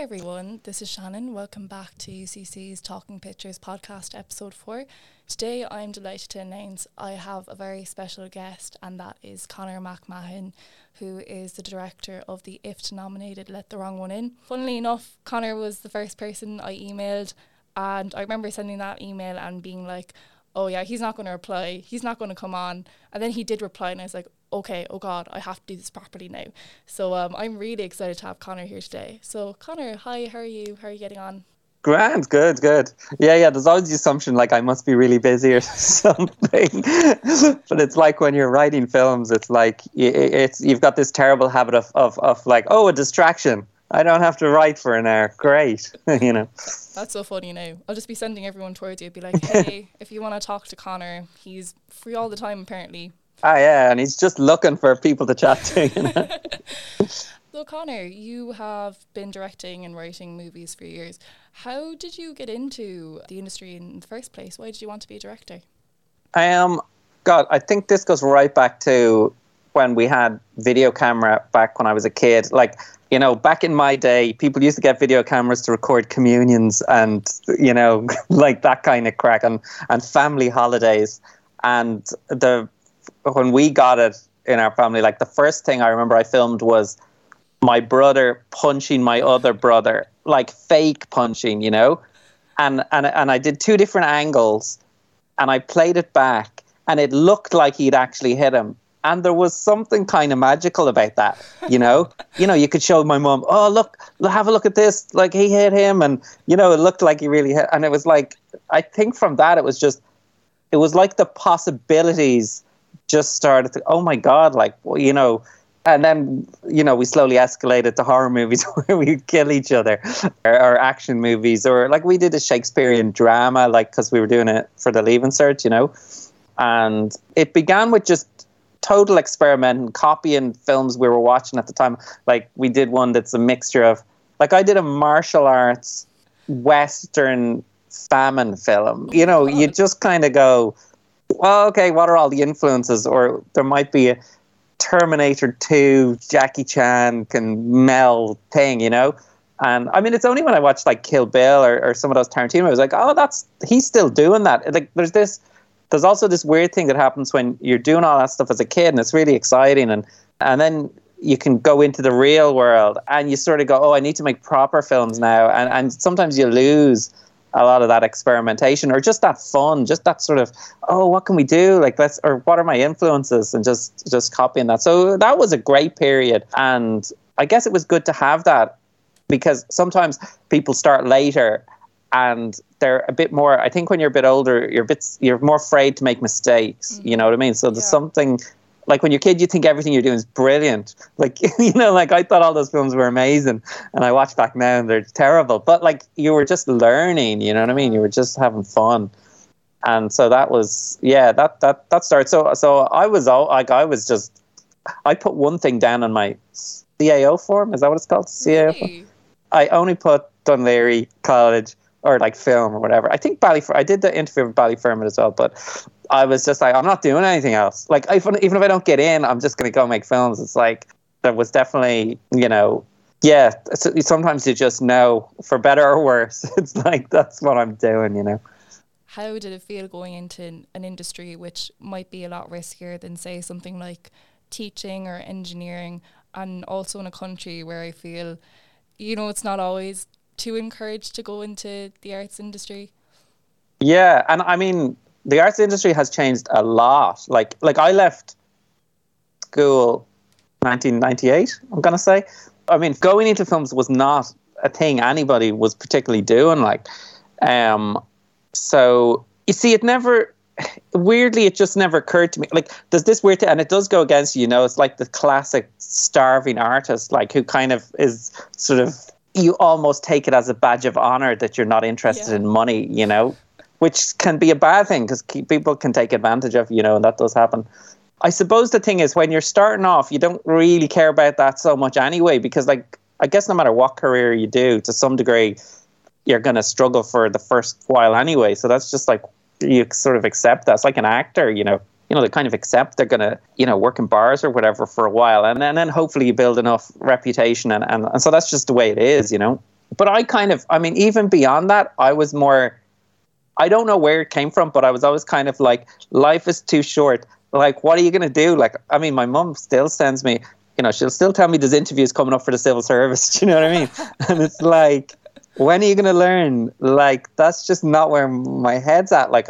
Hi everyone, this is Shannon. Welcome back to UCC's Talking Pictures podcast episode 4. Today I'm delighted to announce I have a very special guest, and that is Conor McMahon, who is the director of the IFTA nominated Let The Wrong One In. Funnily enough, Conor was the first person I emailed, and I remember sending that email and being like, oh yeah, he's not going to reply, he's not going to come on. And then he did reply and I was like, okay, oh God, I have to do this properly now. So I'm really excited to have Conor here today. So Conor, hi, how are you? How are you getting on? Grand, good. Yeah, there's always the assumption like I must be really busy or something. But it's like when you're writing films, it's like you've got this terrible habit of like, oh, a distraction. I don't have to write for an hour. Great, you know. That's so funny now. I'll just be sending everyone towards you. Be like, hey, if you want to talk to Conor, he's free all the time apparently. Ah, yeah, and he's just looking for people to chat to, you know? So, Conor, you have been directing and writing movies for years. How did you get into the industry in the first place? Why did you want to be a director? God, I think this goes right back to when we had video camera back when I was a kid. Like, you know, back in my day, people used to get video cameras to record communions and, you know, like that kind of crack and family holidays. And when we got it in our family, like the first thing I remember I filmed was my brother punching my other brother, like fake punching, you know, and I did two different angles and I played it back and it looked like he'd actually hit him. And there was something kind of magical about that, you know. You know, you could show my mum, oh, look, have a look at this. Like, he hit him. And, you know, it looked like he really hit. And it was like, I think from that, it was like the possibilities just started to, oh my God, like, well, you know. And then, you know, we slowly escalated to horror movies where we kill each other, or action movies, or like we did a Shakespearean drama, like, because we were doing it for the Leaving Cert, you know. And it began with just total experiment and copying films we were watching at the time. Like, we did one that's a mixture of, like, I did a martial arts Western famine film. You know, you just kind of go, well, okay, what are all the influences? Or there might be a Terminator 2, Jackie Chan can meld thing, you know? And I mean, it's only when I watched like Kill Bill or some of those Tarantino, I was like, oh, he's still doing that. Like, there's also this weird thing that happens when you're doing all that stuff as a kid, and it's really exciting. And then you can go into the real world and you sort of go, oh, I need to make proper films now. And sometimes you lose a lot of that experimentation or just that fun, just that sort of, oh, what can we do? Like, or what are my influences? And just copying that. So that was a great period. And I guess it was good to have that, because sometimes people start later and they're a bit more, I think when you're a bit older, you're more afraid to make mistakes. Mm-hmm. You know what I mean? So there's something, like when you're a kid, you think everything you're doing is brilliant. Like, you know, like I thought all those films were amazing and I watch back now and they're terrible. But like, you were just learning, you know what I mean? You were just having fun. And so that was, yeah, that started. So I put one thing down on my CAO form. Is that what it's called? CAO form? I only put Dún Laoghaire, college, or like film or whatever. I think I did the interview with Ballyfermot as well, but I was just like, I'm not doing anything else. Like, even if I don't get in, I'm just going to go make films. It's like, there was definitely, you know, yeah, sometimes you just know, for better or worse, it's like, that's what I'm doing, you know. How did it feel going into an industry which might be a lot riskier than, say, something like teaching or engineering, and also in a country where I feel, you know, it's not always too encouraged to go into the arts industry? Yeah, and I mean, the arts industry has changed a lot. Like I left school 1998, I'm going to say. I mean, going into films was not a thing anybody was particularly doing. Like, so you see, it just never occurred to me. Like, there's this weird thing, and it does go against you, you know, it's like the classic starving artist, like, who kind of is sort of, you almost take it as a badge of honor that you're not interested in money, you know, which can be a bad thing because people can take advantage of, you know, and that does happen. I suppose the thing is, when you're starting off, you don't really care about that so much anyway, because, like, I guess no matter what career you do, to some degree, you're going to struggle for the first while anyway. So that's just like, you sort of accept that. It's like an actor, you know. You know, they kind of accept they're going to, you know, work in bars or whatever for a while. And then hopefully you build enough reputation. And so that's just the way it is, you know. But I kind of, I mean, even beyond that, I was more, I don't know where it came from, but I was always kind of like, life is too short. Like, what are you going to do? Like, I mean, my mom still sends me, you know, she'll still tell me there's interviews coming up for the civil service. Do you know what I mean? And it's like, when are you going to learn? Like, that's just not where my head's at. Like,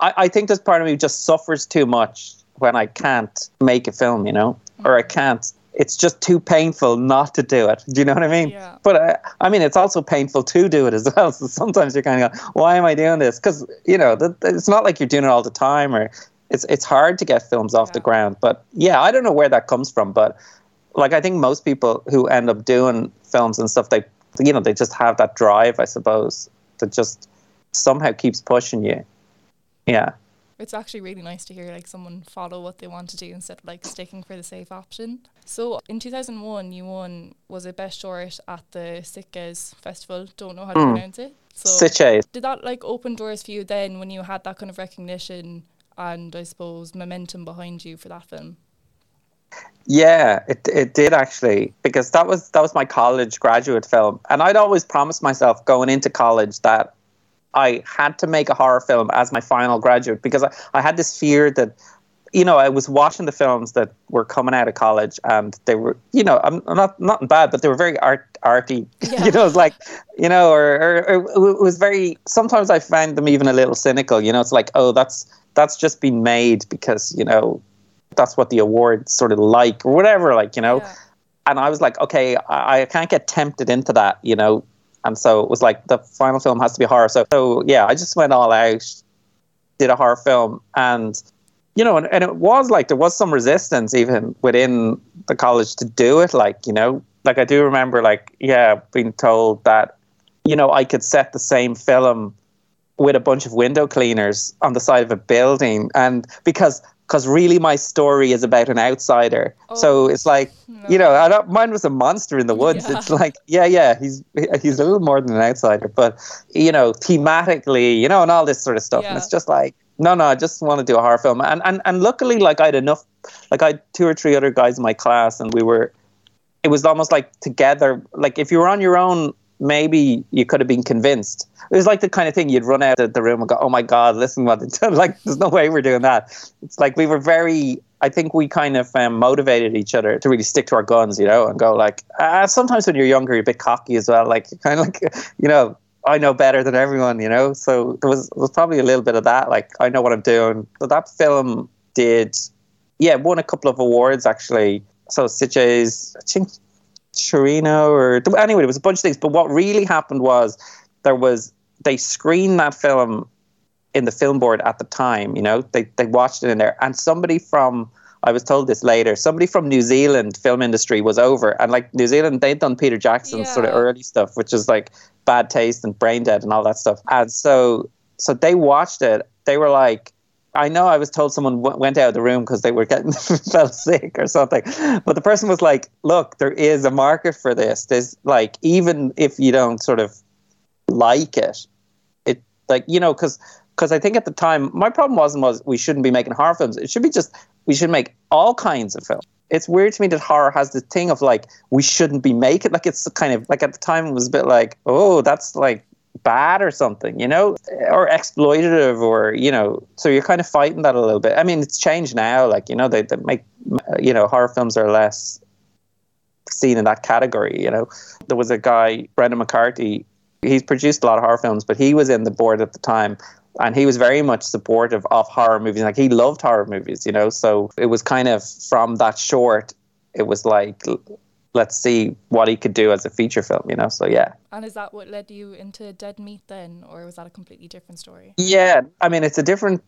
I think this part of me just suffers too much when I can't make a film, you know, or I can't. It's just too painful not to do it. Do you know what I mean? Yeah. But I mean, it's also painful to do it as well. So sometimes you're kind of going, why am I doing this? Because, you know, it's not like you're doing it all the time, or it's hard to get films off the ground. But yeah, I don't know where that comes from. But like, I think most people who end up doing films and stuff, they, you know, they just have that drive, I suppose, that just somehow keeps pushing you. Yeah. It's actually really nice to hear like someone follow what they want to do instead of like sticking for the safe option. So in 2001 you won, was it Best Short at the Sitges Festival? Don't know how to pronounce it. So Sitges. Did that like open doors for you then when you had that kind of recognition and I suppose momentum behind you for that film? Yeah, it did actually, because that was my college graduate film, and I'd always promised myself going into college that I had to make a horror film as my final graduate, because I had this fear that, you know, I was watching the films that were coming out of college and they were, you know, I'm not bad, but they were very arty, yeah. You know, it was like, you know, or it was very, sometimes I find them even a little cynical, you know, it's like, oh, that's just been made because, you know, that's what the award's sort of like or whatever, like, you know, yeah. And I was like, okay, I can't get tempted into that, you know. And so it was like, the final film has to be horror. So yeah, I just went all out, did a horror film. And, you know, and it was like, there was some resistance even within the college to do it. Like, you know, like I do remember like, yeah, being told that, you know, I could set the same film with a bunch of window cleaners on the side of a building. And because really my story is about an outsider. Oh, so it's like, no. You know, mine was a monster in the woods. Yeah. It's like, yeah, he's a little more than an outsider. But, you know, thematically, you know, and all this sort of stuff. Yeah. And it's just like, no, I just want to do a horror film. And luckily, like I had enough, like I had two or three other guys in my class and it was almost like together, like if you were on your own, maybe you could have been convinced. It was like the kind of thing you'd run out of the room and go, oh my God, listen, what they're doing. Like, there's no way we're doing that. It's like we were very, I think we kind of motivated each other to really stick to our guns, you know, and go like, sometimes when you're younger, you're a bit cocky as well. Like, kind of like, you know, I know better than everyone, you know? So there was probably a little bit of that. Like, I know what I'm doing. So that film won a couple of awards actually. So Sitges, I think, Torino, or anyway, there was a bunch of things. But what really happened was they screened that film in the film board at the time, you know, they watched it in there, and somebody from, I was told this later, somebody from New Zealand film industry was over, and like New Zealand, they'd done Peter Jackson's sort of early stuff, which is like Bad Taste and Brain Dead and all that stuff. And so they watched it. They were like, I know I was told someone went out of the room because they were getting fell sick or something. But the person was like, look, there is a market for this. There's like, even if you don't sort of like it like, you know, because I think at the time, my problem wasn't we shouldn't be making horror films. It should be just, we should make all kinds of films. It's weird to me that horror has this thing of like, we shouldn't be making, like it's kind of like, at the time it was a bit like, oh, that's like bad or something, you know, or exploitative, or, you know, so you're kind of fighting that a little bit. I mean, it's changed now, like, you know, they make, you know, horror films are less seen in that category, you know. There was a guy, Brendan McCarthy, he's produced a lot of horror films, but he was in the board at the time, and he was very much supportive of horror movies. Like, he loved horror movies, you know, so it was kind of from that short, it was like, let's see what he could do as a feature film, you know, so yeah. And is that what led you into Dead Meat then, or was that a completely different story? Yeah, I mean, it's a different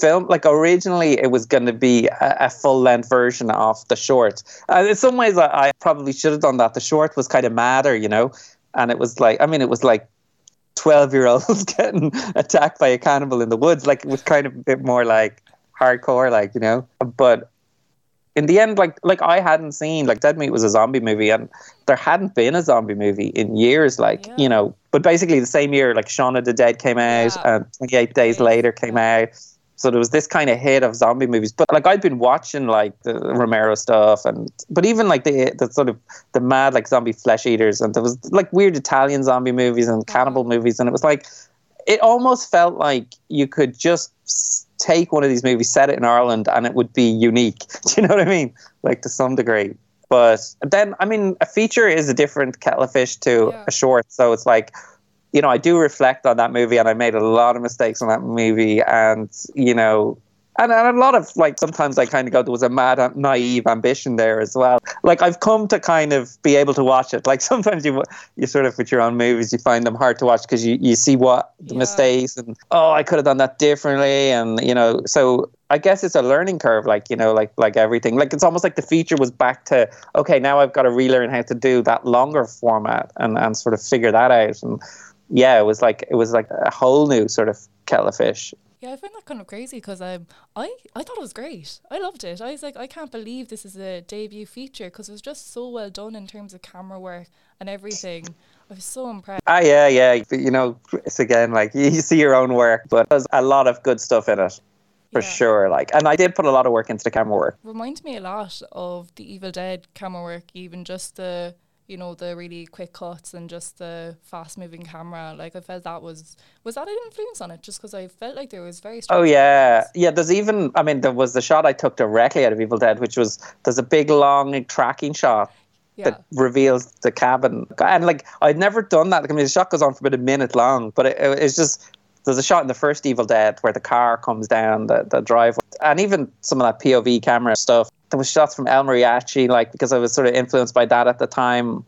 film. Like, originally it was going to be a full-length version of the short. In some ways, I probably should have done that. The short was kind of madder, you know, and it was like, I mean, it was like 12-year-olds getting attacked by a cannibal in the woods. Like, it was kind of a bit more like hardcore, like, you know, but in the end, like I hadn't seen, like Dead Meat was a zombie movie, and there hadn't been a zombie movie in years, like, you know, but basically the same year, like Shaun of the Dead came out, and 28 Days Later came out, So there was this kind of hate of zombie movies. But like I'd been watching like the Romero stuff, and but even like the sort of the mad like zombie flesh eaters, and there was like weird Italian zombie movies and cannibal movies, and it was like it almost felt like you could just take one of these movies, set it in Ireland, and it would be unique. Do you know what I mean? Like to some degree. But then, I mean, a feature is a different kettle of fish to a short. So it's like, you know, I do reflect on that movie, and I made a lot of mistakes on that movie. And, you know, and a lot of like, sometimes I kind of go, there was a mad, naive ambition there as well. Like I've come to kind of be able to watch it. Like sometimes you sort of with your own movies, you find them hard to watch because you see what the mistakes and, oh, I could have done that differently. And, you know, so I guess it's a learning curve, like, you know, like everything. Like it's almost like the feature was back to, okay, now I've got to relearn how to do that longer format and sort of figure that out. And yeah, it was like a whole new sort of kettle of fish. Yeah, I find that kind of crazy because I thought it was great. I loved it. I was like, I can't believe this is a debut feature because it was just so well done in terms of camera work and everything. I was so impressed. Ah, yeah. You know, it's again, like you see your own work, but there's a lot of good stuff in it. For sure, like, and I did put a lot of work into the camera work. Reminds me a lot of the Evil Dead camera work, even just the, you know, the really quick cuts and just the fast-moving camera. Like, I felt that was that an influence on it? Just because I felt like there was very strong. Oh yeah, influence. Yeah. There's even, I mean, there was the shot I took directly out of Evil Dead, which was there's a big long tracking shot. Yeah. That reveals the cabin, and like I'd never done that. Like, I mean, the shot goes on for about a minute long, but it's just. There's a shot in the first Evil Dead where the car comes down the driveway. And even some of that POV camera stuff. There was shots from El Mariachi, like, because I was sort of influenced by that at the time.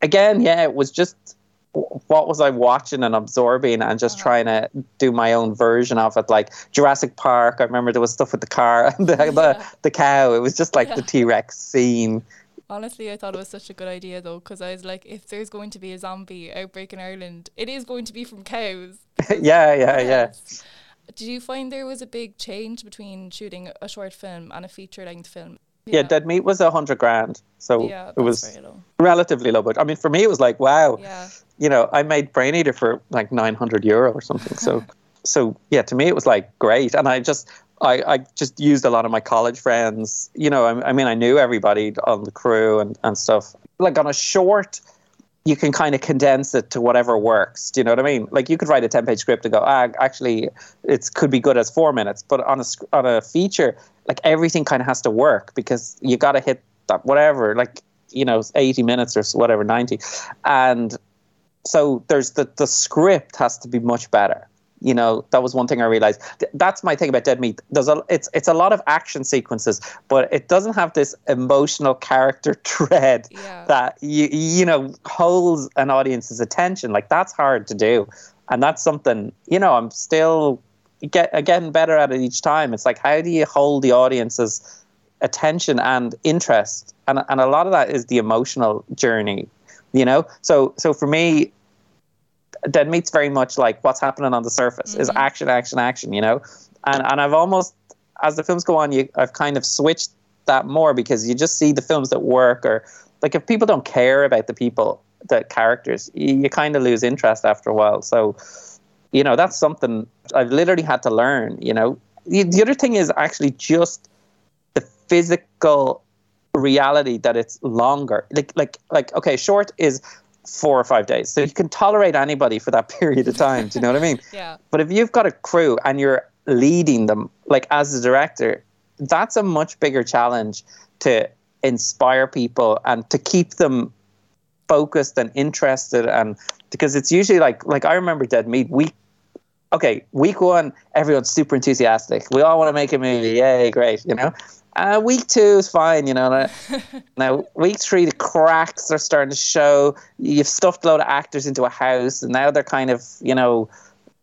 Again, yeah, it was just, what was I watching and absorbing and just trying to do my own version of it. Like Jurassic Park, I remember there was stuff with the car and the cow. It was just like the T-Rex scene. Honestly, I thought it was such a good idea, though, because I was like, if there's going to be a zombie outbreak in Ireland, it is going to be from cows. Yeah. Did you find there was a big change between shooting a short film and a feature-length film? Yeah, Dead Meat was 100 grand, so it was relatively low budget. I mean, for me, it was like, wow. Yeah. You know, I made Brain Eater for like €900 or something. So yeah, to me, it was like great, and I just used a lot of my college friends. You know, I mean, I knew everybody on the crew and stuff. Like on a short, you can kind of condense it to whatever works. Do you know what I mean? Like you could write a 10-page script and go, actually, it could be good as 4 minutes. But on a feature, like everything kind of has to work because you got to hit that whatever, like, you know, 80 minutes or whatever, 90. And so there's the script has to be much better. You know, that was one thing I realized. That's my thing about Dead Meat. It's a lot of action sequences, but it doesn't have this emotional character thread that, you know, holds an audience's attention. Like, that's hard to do. And that's something, you know, I'm still getting better at it each time. It's like, how do you hold the audience's attention and interest? And a lot of that is the emotional journey, you know? So for me, Dead Meat's very much like what's happening on the surface is action, you know, and I've almost, as the films go on, I've kind of switched that more because you just see the films that work, or like if people don't care about the characters, you kind of lose interest after a while. So, you know, that's something I've literally had to learn. You know, the other thing is actually just the physical reality that it's longer. Like okay, short is 4 or 5 days. So you can tolerate anybody for that period of time. Do you know what I mean? Yeah. But if you've got a crew and you're leading them, like as a director, that's a much bigger challenge to inspire people and to keep them focused and interested. And because it's usually like I remember Dead Meat, week one, everyone's super enthusiastic. We all want to make a movie. Yay, great, you know? Week two is fine, you know. Now, week three, the cracks are starting to show. You've stuffed a load of actors into a house, and now they're kind of, you know,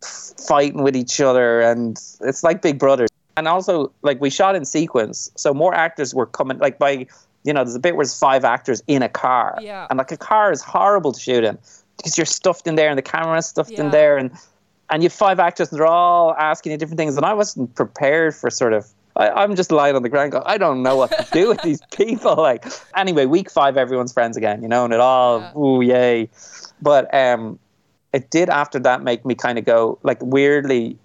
fighting with each other, and it's like Big Brother. And also, like, we shot in sequence, so more actors were coming. Like, by, you know, there's a bit where there's 5 actors in a car. Yeah. And, like, a car is horrible to shoot in because you're stuffed in there, and the camera's stuffed in there, and you have 5 actors, and they're all asking you different things. And I wasn't prepared for sort of, I'm just lying on the ground going, I don't know what to do with these people. Like, anyway, week 5, everyone's friends again, you know, and it all, ooh, yay. But it did after that make me kind of go, like, weirdly,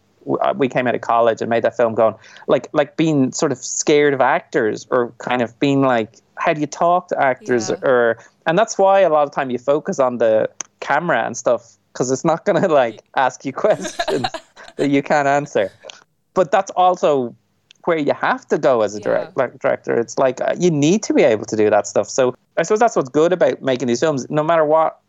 we came out of college and made that film going, like being sort of scared of actors, or kind of being like, how do you talk to actors? Yeah. And that's why a lot of time you focus on the camera and stuff, because it's not going to like ask you questions that you can't answer. But that's also where you have to go as a director. It's like you need to be able to do that stuff. So I suppose that's what's good about making these films. No matter what,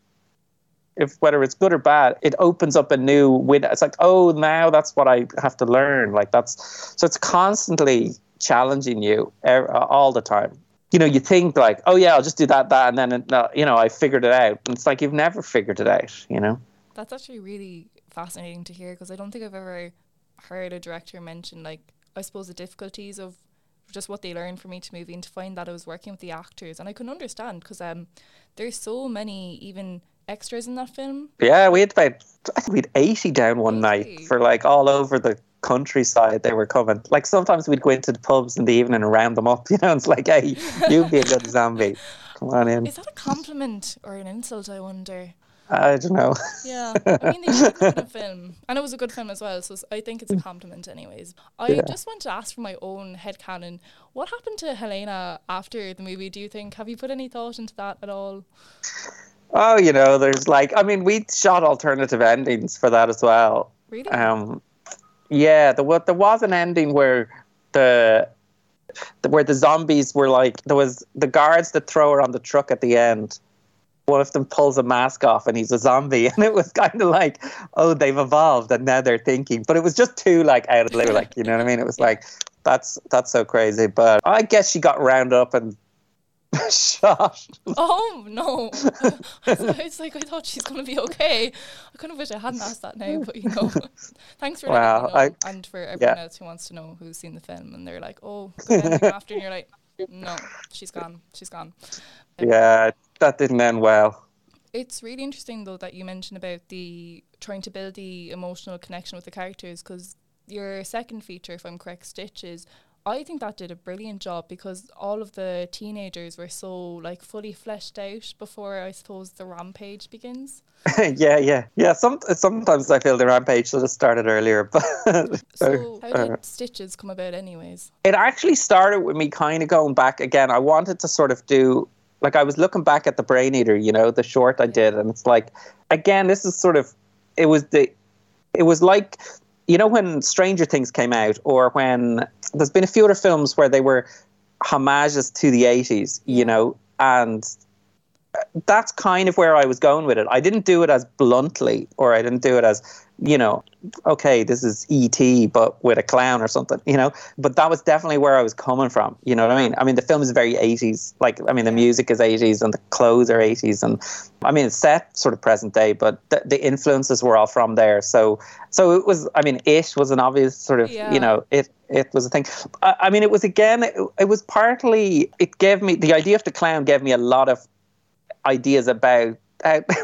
whether it's good or bad, it opens up a new window. It's like, oh, now that's what I have to learn. Like so it's constantly challenging you all the time. You know, you think like, oh yeah, I'll just do that, and then, you know, I figured it out. And it's like, you've never figured it out, you know? That's actually really fascinating to hear, because I don't think I've ever heard a director mention, like, I suppose the difficulties of just what they learned from each movie, and to find that I was working with the actors. And I couldn't understand, because there's so many even extras in that film. Yeah, I think we had 80 down one night for like all over the countryside they were coming. Like sometimes we'd go into the pubs in the evening and round them up, you know, and it's like, hey, you'd be a good zombie. Come on in. Is that a compliment or an insult, I wonder? I don't know. Yeah, I mean, they did a good film, and it was a good film as well, so I think it's a compliment anyways. I just want to ask for my own headcanon, what happened to Helena after the movie, do you think? Have you put any thought into that at all? Oh, you know, there's like, I mean, we shot alternative endings for that as well. Really? Yeah, there was an ending where the zombies were like, there was the guards that throw her on the truck at the end. One of them pulls a mask off and he's a zombie. And it was kind of like, oh, they've evolved and now they're thinking. But it was just too like out of the blue, like, you know what I mean? It was like, that's so crazy. But I guess she got round up and shot. Oh, no. It's like, I thought she's going to be okay. I kind of wish I hadn't asked that now, but you know. Thanks for letting me know, and for everyone else who wants to know who's seen the film and they're like, oh, after, and you're like, no, she's gone. Yeah, that didn't end well. It's really interesting though that you mentioned about the trying to build the emotional connection with the characters, because your second feature, if I'm correct, Stitches, I think that did a brilliant job, because all of the teenagers were so like fully fleshed out before, I suppose, the rampage begins. Yeah. Sometimes I feel the rampage should have started earlier. But so how did Stitches come about, anyways? It actually started with me kind of going back again. I wanted to sort of do, like, I was looking back at the Brain Eater, you know, the short I did, and it's like, again, this is sort of, it was like, you know, when Stranger Things came out, or when there's been a few other films where they were homages to the 80s, you know, and that's kind of where I was going with it. I didn't do it as bluntly, or I didn't do it as, you know, okay, this is E.T. but with a clown or something, you know, but that was definitely where I was coming from, you know what I mean? I mean, the film is very 80s, like, I mean, the music is 80s and the clothes are 80s, and I mean, it's set sort of present day, but the influences were all from there, so it was, I mean, It was an obvious sort of, you know, it was a thing. I mean, it was, again, it was partly, it gave me, the idea of the clown gave me a lot of ideas about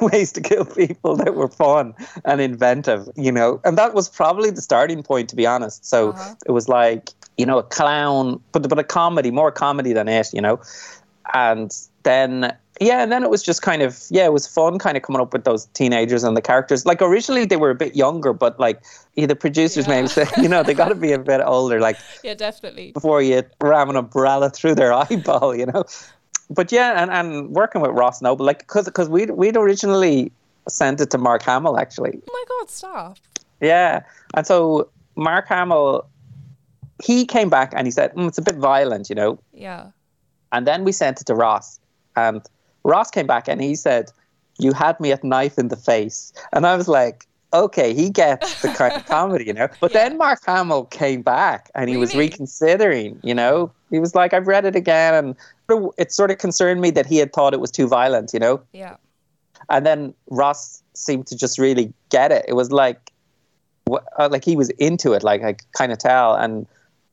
ways to kill people that were fun and inventive, you know, and that was probably the starting point, to be honest. So it was like, you know, a clown, but a comedy, more comedy than It, you know, and then and then it was just kind of it was fun, kind of coming up with those teenagers and the characters. Like originally they were a bit younger, but like the producers maybe said, you know, they got to be a bit older, like definitely before you ram an umbrella through their eyeball, you know. But yeah, and working with Ross Noble, like, because we'd originally sent it to Mark Hamill, actually. Oh my God, stop. Yeah. And so Mark Hamill, he came back and he said, it's a bit violent, you know. Yeah. And then we sent it to Ross. And Ross came back and he said, you had me at knife in the face. And I was like, okay, he gets the kind of comedy, you know. But then Mark Hamill came back and he was reconsidering, you know. He was like, I've read it again, and it sort of concerned me that he had thought it was too violent, you know? Yeah. And then Ross seemed to just really get it. It was like he was into it, like I kind of tell. And,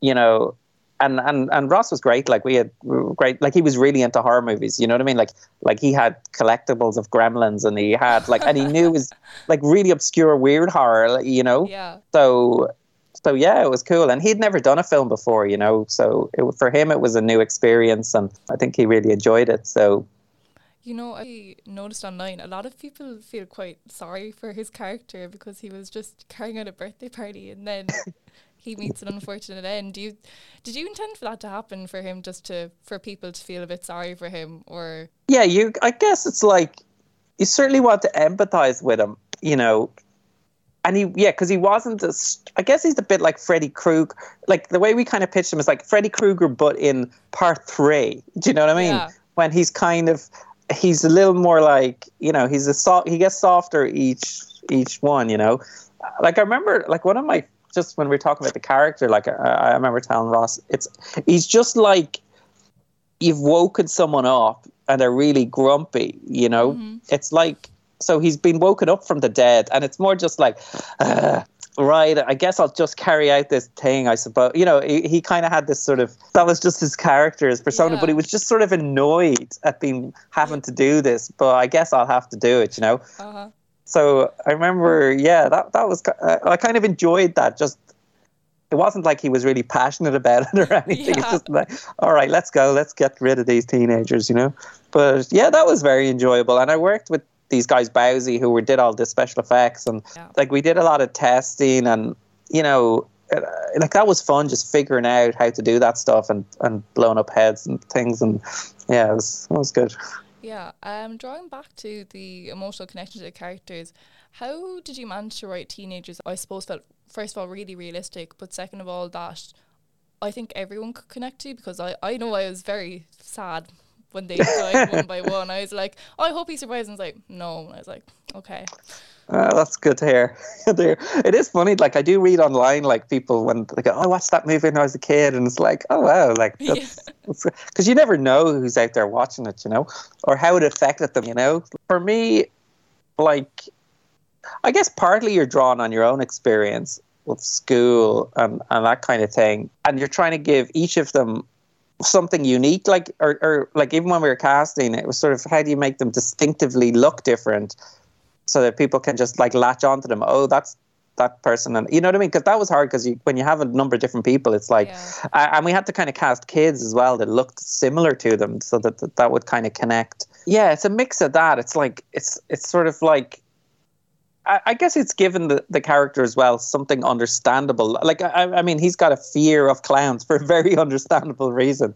you know, and Ross was great. Like we were great, he was really into horror movies, you know what I mean? Like he had collectibles of Gremlins, and he had like, and he knew it was like really obscure, weird horror, like, you know? Yeah. So yeah, it was cool, and he'd never done a film before, you know. So for him, it was a new experience, and I think he really enjoyed it. So You know, I noticed online a lot of people feel quite sorry for his character because he was just carrying out a birthday party and then he meets an unfortunate end. Did you intend for that to happen for him, just to for people to feel a bit sorry for him? Or yeah, I guess it's like you certainly want to empathize with him, you know. And because he wasn't. I guess he's a bit like Freddy Krueger. Like the way we kind of pitched him is like Freddy Krueger, but in Part 3. Do you know what I mean? Yeah. When he's a little more like, you know, he gets softer each one. You know, like I remember, like one of my just when we were talking about the character, like I remember telling Ross, he's just like you've woken someone up and they're really grumpy. You know, It's like. So he's been woken up from the dead, and it's more just like, right, I guess I'll just carry out this thing, I suppose. You know, he kind of had this sort of, that was just his character, his persona, yeah. But he was just sort of annoyed at having to do this, but I guess I'll have to do it, you know? Uh-huh. So I remember, yeah, that was, I kind of enjoyed that, just, it wasn't like he was really passionate about it or anything. Yeah. It's just like, all right, let's go, let's get rid of these teenagers, you know? But yeah, that was very enjoyable, and I worked with these guys Bowsy who did all the special effects, and like we did a lot of testing, and you know, like that was fun, just figuring out how to do that stuff and blowing up heads and things, and yeah, it was good. Yeah, drawing back to the emotional connection to the characters, how did you manage to write teenagers? I suppose that first of all really realistic, but second of all that I think everyone could connect to, because I know I was very sad when they died one by one. I was like, oh, I hope he survives. And I was like, no. And I was like, okay. That's good to hear. It is funny. Like, I do read online, like, people when they go, oh, I watched that movie when I was a kid. And it's like, oh, wow. Like, because you never know who's out there watching it, you know, or how it affected them, you know. For me, like, I guess partly you're drawn on your own experience with school and that kind of thing. And you're trying to give each of them something unique, like or like even when we were casting, it was sort of how do you make them distinctively look different so that people can just like latch onto them, oh, that's that person, and you know what I mean, because that was hard, because when you have a number of different people, it's like and we had to kind of cast kids as well that looked similar to them so that would kind of connect. Yeah, it's a mix of that. It's like it's sort of like I guess it's given the character as well something understandable. Like, I mean, he's got a fear of clowns for a very understandable reason.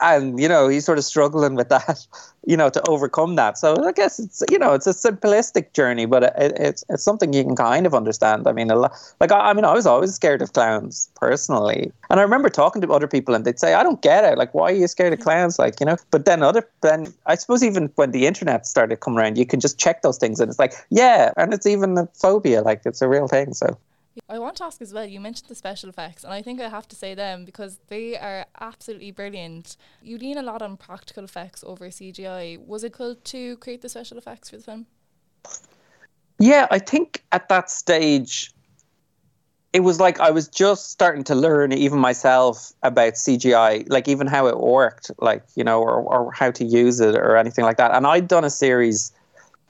And, you know, he's sort of struggling with that, you know, to overcome that. So I guess it's, you know, it's a simplistic journey, but it's something you can kind of understand. I mean, I was always scared of clowns personally. And I remember talking to other people and they'd say, I don't get it. Like, why are you scared of clowns? Like, you know, but then I suppose even when the internet started coming around, you can just check those things and it's like, yeah. And it's even a phobia. Like, it's a real thing. So. I want to ask as well, you mentioned the special effects, and I think I have to say them because they are absolutely brilliant. You lean a lot on practical effects over CGI. Was it cool to create the special effects for the film? Yeah, I think at that stage, it was like I was just starting to learn even myself about CGI, like even how it worked, like, you know, or how to use it or anything like that. And I'd done a series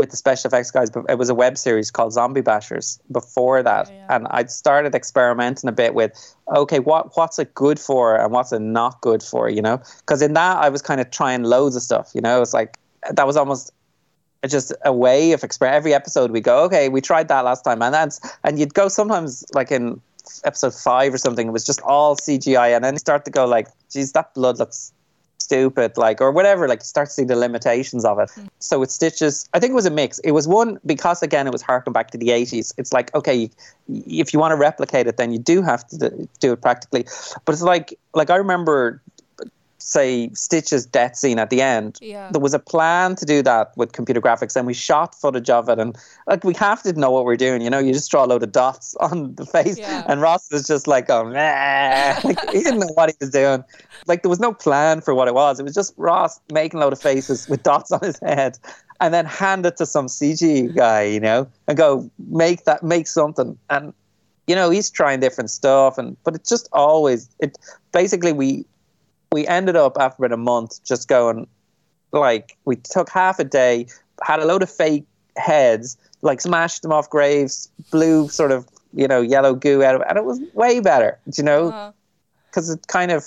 with the special effects guys, but it was a web series called Zombie Bashers before that. Oh, yeah. And I'd started experimenting a bit with, okay, what's it good for and what's it not good for, you know? Because in that, I was kind of trying loads of stuff, you know? It's like, that was almost just a way of experimenting. Every episode we go, okay, we tried that last time. And you'd go sometimes, like in episode 5 or something, it was just all CGI. And then you start to go like, geez, that blood looks stupid, like, or whatever, like, you start to see the limitations of it. So with Stitches, I think it was a mix. It was one, because again, it was harking back to the 80s. It's like, okay, if you want to replicate it, then you do have to do it practically. But it's like I remember, say, Stitches' death scene at the end. Yeah. There was a plan to do that with computer graphics, and we shot footage of it, and like we half didn't know what we were doing, you know, you just draw a load of dots on the face, and Ross was just like, oh, man, like, he didn't know what he was doing. Like, there was no plan for what it was. It was just Ross making a load of faces with dots on his head, and then hand it to some CG guy, you know, and go, make something. And, you know, he's trying different stuff, but it's just always, basically we ended up after about a month just going, like, we took half a day, had a load of fake heads, like smashed them off graves, blew sort of, you know, yellow goo out of it, and it was way better, do you know? Because it kind of,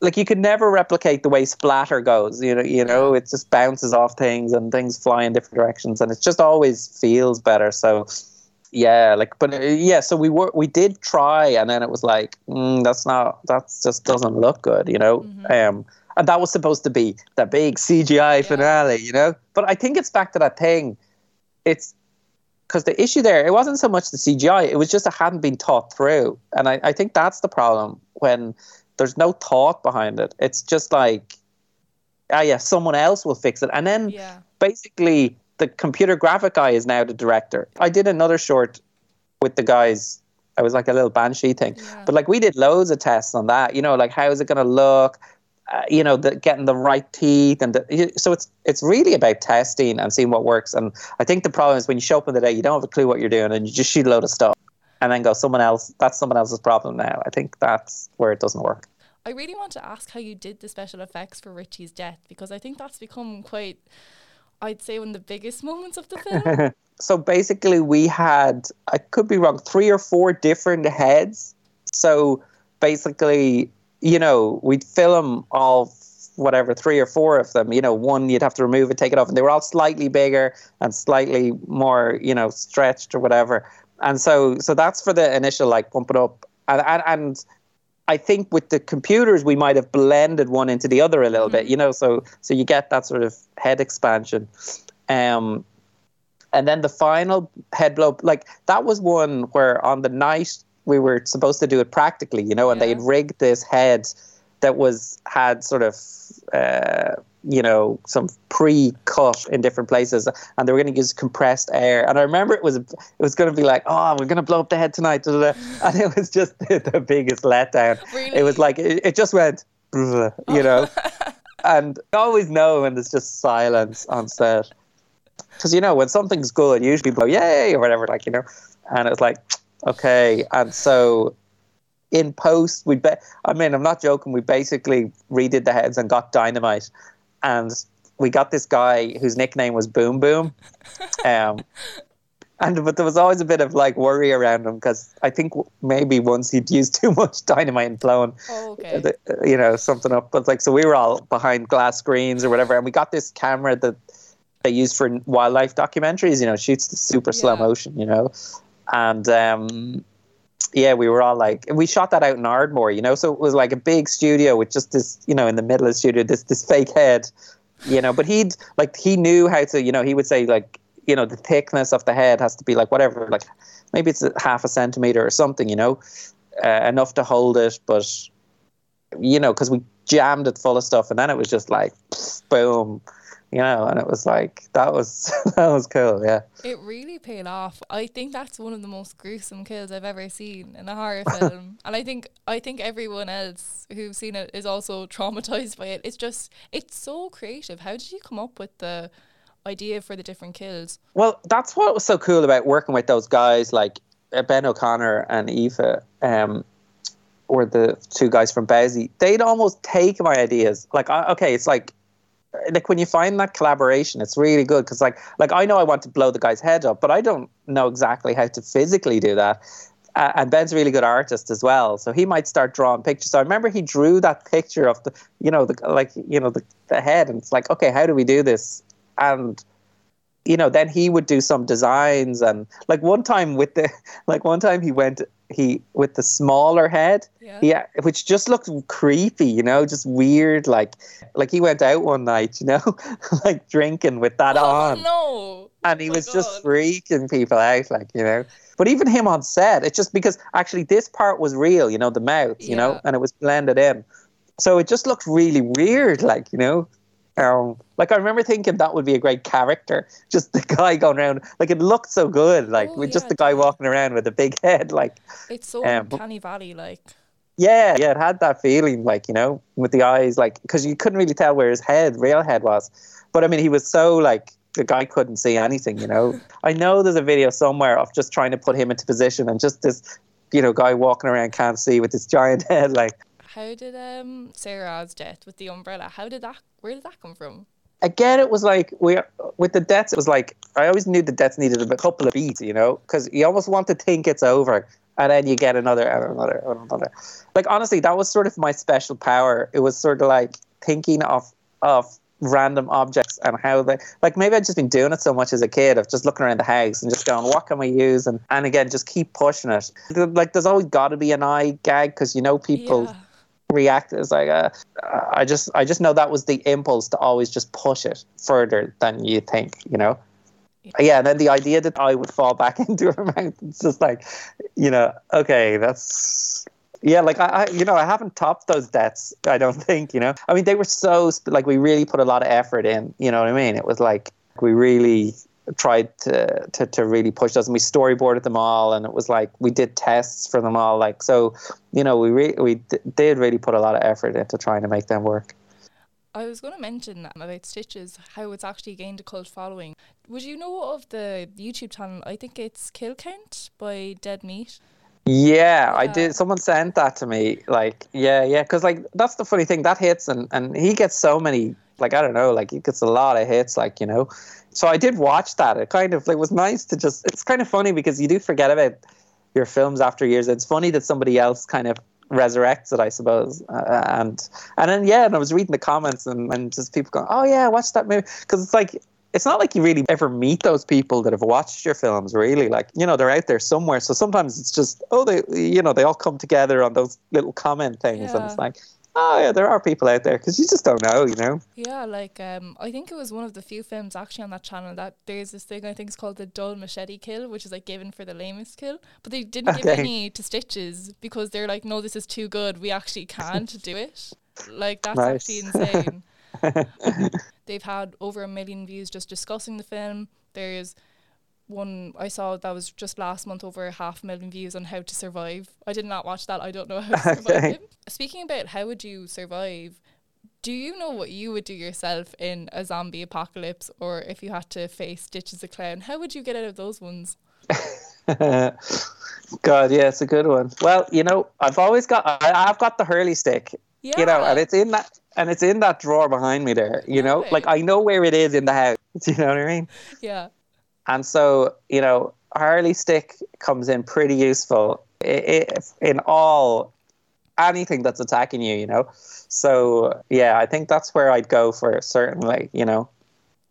like you could never replicate the way splatter goes. You know, it just bounces off things and things fly in different directions, and it just always feels better. So, yeah, like, but yeah, so we did try, and then it was like, that just doesn't look good, you know. Mm-hmm. And that was supposed to be the big CGI finale, you know. But I think it's back to that thing. It's because the issue there, it wasn't so much the CGI, it was just it hadn't been thought through, and I think that's the problem when there's no thought behind it. It's just like, someone else will fix it, and then basically the computer graphic guy is now the director. I did another short with the guys. I was like a little banshee thing, but like we did loads of tests on that. You know, like how is it going to look? You know, getting the right teeth, and so it's really about testing and seeing what works. And I think the problem is when you show up in the day, you don't have a clue what you're doing, and you just shoot a load of stuff, and then go someone else. That's someone else's problem now. I think that's where it doesn't work. I really want to ask how you did the special effects for Richie's death, because I think that's become quite, I'd say, one of the biggest moments of the film. So basically, we had, I could be wrong, 3 or 4 different heads. So basically, you know, we'd film all, whatever, 3 or 4 of them. You know, one you'd have to remove and take it off. And they were all slightly bigger and slightly more, you know, stretched or whatever. And so that's for the initial, like, pump it up. And I think with the computers, we might have blended one into the other a little bit, you know. So you get that sort of head expansion. And then the final head blow, like, that was one where on the night we were supposed to do it practically, you know, and they had rigged this head that had sort of, you know, some pre-cut in different places, and they were going to use compressed air. And I remember it was going to be like, oh, we're going to blow up the head tonight, da, da, da. And it was just the biggest letdown. Really? It was like it just went, you know, and I always know when there's just silence on set, because you know when something's good, usually blow yay or whatever, like, you know, and it was like, okay. And so in post, I mean, I'm not joking, we basically redid the heads and got dynamite, and we got this guy whose nickname was Boom Boom, but there was always a bit of like worry around him, because I think maybe once he'd used too much dynamite and blown, you know, something up. But like, so we were all behind glass screens or whatever, and we got this camera that they use for wildlife documentaries. You know, shoots the super slow motion, you know. And we were all like, we shot that out in Ardmore, you know, so it was like a big studio with just this, you know, in the middle of the studio, this fake head, you know. But he knew how to, you know, he would say like, you know, the thickness of the head has to be like whatever, like maybe it's 0.5 centimeter or something, you know, enough to hold it. But, you know, because we jammed it full of stuff, and then it was just like, boom. You know, and it was like, that was cool, yeah. It really paid off. I think that's one of the most gruesome kills I've ever seen in a horror film. And I think everyone else who's seen it is also traumatized by it. It's just, it's so creative. How did you come up with the idea for the different kills? Well, that's what was so cool about working with those guys, like Ben O'Connor and Aoife, or the two guys from Bowsy. They'd almost take my ideas. Like, it's like when you find that collaboration, it's really good, because like I know I want to blow the guy's head up, but I don't know exactly how to physically do that, and Ben's a really good artist as well, so he might start drawing pictures. So I remember he drew that picture of the, you know, the, like, you know, the head, and it's like, okay, how do we do this? And, you know, then he would do some designs, and like one time he went with the smaller head, which just looked creepy, you know, just weird, like he went out one night, you know, like drinking with that on. No. And he was just freaking people out, like, you know. But even him on set, it's just because actually this part was real, you know, the mouth, you know, and it was blended in. So it just looked really weird, like, you know. Like I remember thinking that would be a great character, just the guy going around, like it looked so good, like with just the guy walking around with a big head, like it's so uncanny valley, like it had that feeling, like, you know, with the eyes, like, because you couldn't really tell where his real head was. But I mean, he was so, like, the guy couldn't see anything, you know. I know there's a video somewhere of just trying to put him into position, and just this, you know, guy walking around can't see with this giant head, like. How did Sarah's death with the umbrella, where did that come from? Again, it was like, with the deaths, it was like, I always knew the deaths needed a couple of beats, you know, because you almost want to think it's over. and then you get another and another and another. Like, honestly, that was sort of my special power. It was sort of like thinking of random objects and how they, like, maybe I'd just been doing it so much as a kid of just looking around the house and just going, what can we use? And again, just keep pushing it. Like, there's always got to be an eye gag, because you know people react. It's like I just know that was the impulse to always just push it further than you think, you know. Yeah, and then the idea that I would fall back into her mouth, it's just like, you know, okay, that's... Yeah, like, I haven't topped those deaths, I don't think, you know. I mean, they were so... Like, we really put a lot of effort in, you know what I mean? It was like, we really tried to really push those, and we storyboarded them all, and it was like, we did tests for them all, like, so, you know, we did really put a lot of effort into trying to make them work. I was going to mention about Stitches, how it's actually gained a cult following. Would you know of the YouTube channel? I think it's Kill Count by Dead Meat. Yeah, I did. Someone sent that to me. Like, yeah. Because, like, that's the funny thing. That hits, and he gets so many, like, I don't know, like, he gets a lot of hits, like, you know. So I did watch that. It kind of, like, was nice to just, it's kind of funny because you do forget about your films after years. It's funny that somebody else kind of resurrects it, I suppose, and then I was reading the comments and just people going, oh yeah, watch that movie, because it's like, it's not like you really ever meet those people that have watched your films, really, like, you know, they're out there somewhere. So sometimes it's just, oh, they, you know, they all come together on those little comment things, and it's like, oh yeah, there are people out there, because you just don't know, you know. Yeah, like, I think it was one of the few films actually on that channel that there's this thing I think is called the dull machete kill, which is like given for the lamest kill, but they didn't give any to Stitches because they're like, no, this is too good, we actually can't do it. Like, that's actually insane. They've had over 1 million views just discussing the film. There's one I saw that was just last month, over 500,000 views on how to survive. I did not watch that. I don't know how to survive it. Speaking about how would you survive, do you know what you would do yourself in a zombie apocalypse, or if you had to face Stitch as a clown? How would you get out of those ones? God, yeah, it's a good one. Well, you know, I've got the Hurley stick. Yeah. You know, and it's in that drawer behind me there, you know? Like, I know where it is in the house. Do you know what I mean? Yeah. And so, you know, Harley stick comes in pretty useful in anything that's attacking you, you know. So, yeah, I think that's where I'd go for, certainly, you know.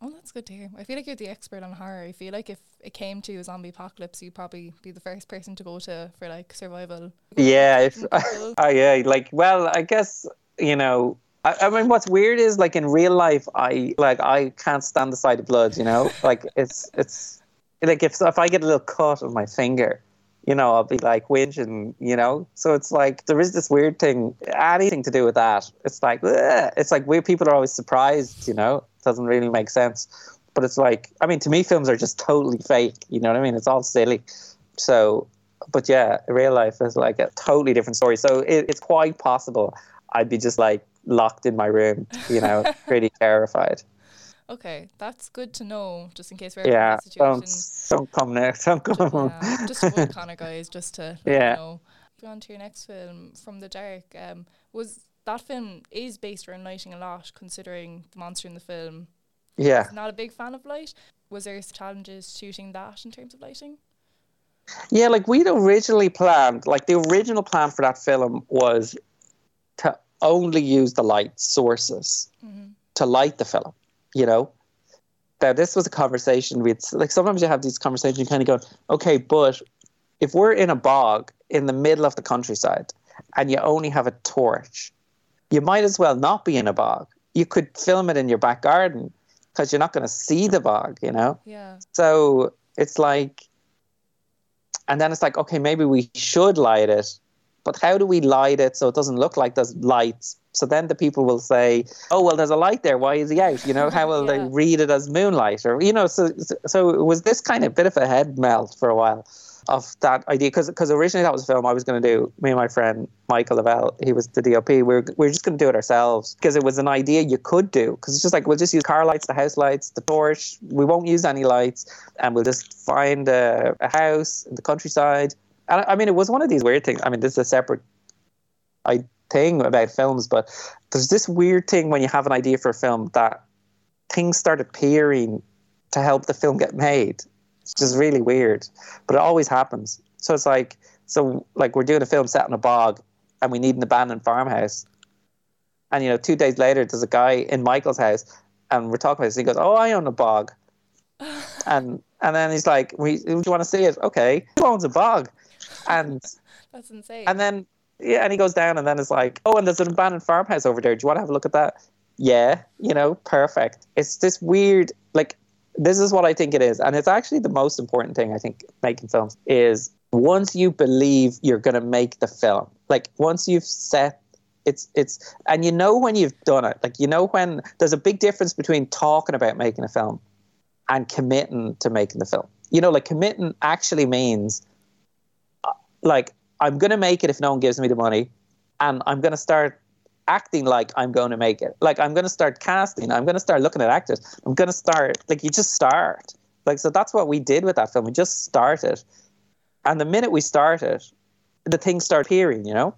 Oh, that's good to hear. I feel like you're the expert on horror. I feel like if it came to a zombie apocalypse, you'd probably be the first person to go to for, like, survival. Yeah. I guess, you know, I mean, what's weird is, like, in real life, I can't stand the sight of blood, you know? Like, it's like, if I get a little cut on my finger, you know, I'll be, like, whinging, you know? So it's, like, there is this weird thing, anything to do with that. It's, like, bleh. It's, like, weird people are always surprised, you know? It doesn't really make sense. But it's, like, I mean, to me, films are just totally fake, you know what I mean? It's all silly. So, but, yeah, real life is, like, a totally different story. So it's quite possible I'd be just, like, locked in my room, you know, pretty terrified. Okay, that's good to know, just in case we're in a situation. Don't come next. Don't come. Just avoid Connor, guys, just to let you know. Going on to your next film, From the Dark. Was that film is based around lighting a lot, considering the monster in the film. Yeah. Not a big fan of light. Was there challenges shooting that in terms of lighting? Yeah, like we'd originally planned, like the original plan for that film was to only use the light sources to light the film, you know. Now, this was a conversation with, like, sometimes you have these conversations, you kind of go, okay, but if we're in a bog in the middle of the countryside and you only have a torch, you might as well not be in a bog. You could film it in your back garden because you're not going to see the bog, you know. Yeah. So it's like, and then it's like, okay, maybe we should light it, but how do we light it so it doesn't look like there's lights? So then the people will say, oh, well, there's a light there, why is he out? You know, how will they read it as moonlight? Or, you know, so it was this kind of bit of a head melt for a while of that idea. Because originally that was a film I was going to do, me and my friend Michael Lavelle, he was the DOP, we were just going to do it ourselves because it was an idea you could do. Because it's just like, we'll just use car lights, the house lights, the torch, we won't use any lights, and we'll just find a house in the countryside. And I mean, it was one of these weird things. I mean, this is a separate thing about films, but there's this weird thing when you have an idea for a film that things start appearing to help the film get made. It's just really weird, but it always happens. So it's like, So, like, we're doing a film set in a bog and we need an abandoned farmhouse. And, you know, 2 days later, there's a guy in Michael's house and we're talking about this. And he goes, oh, I own a bog. And then he's like, do you want to see it? Okay. Who owns a bog? And that's insane. And then, yeah, and he goes down and then it's like, oh, and there's an abandoned farmhouse over there. Do you want to have a look at that? Yeah, you know, perfect. It's this weird, like, this is what I think it is. And it's actually the most important thing, I think, making films is once you believe you're going to make the film, like once you've set it's, and you know, when you've done it, like, you know, when there's a big difference between talking about making a film and committing to making the film, you know, like committing actually means like, I'm going to make it if no one gives me the money, and I'm going to start acting like I'm going to make it. Like, I'm going to start casting. I'm going to start looking at actors. I'm going to start, like, you just start. Like, so that's what we did with that film. We just started. And the minute we started, the things start appearing, you know?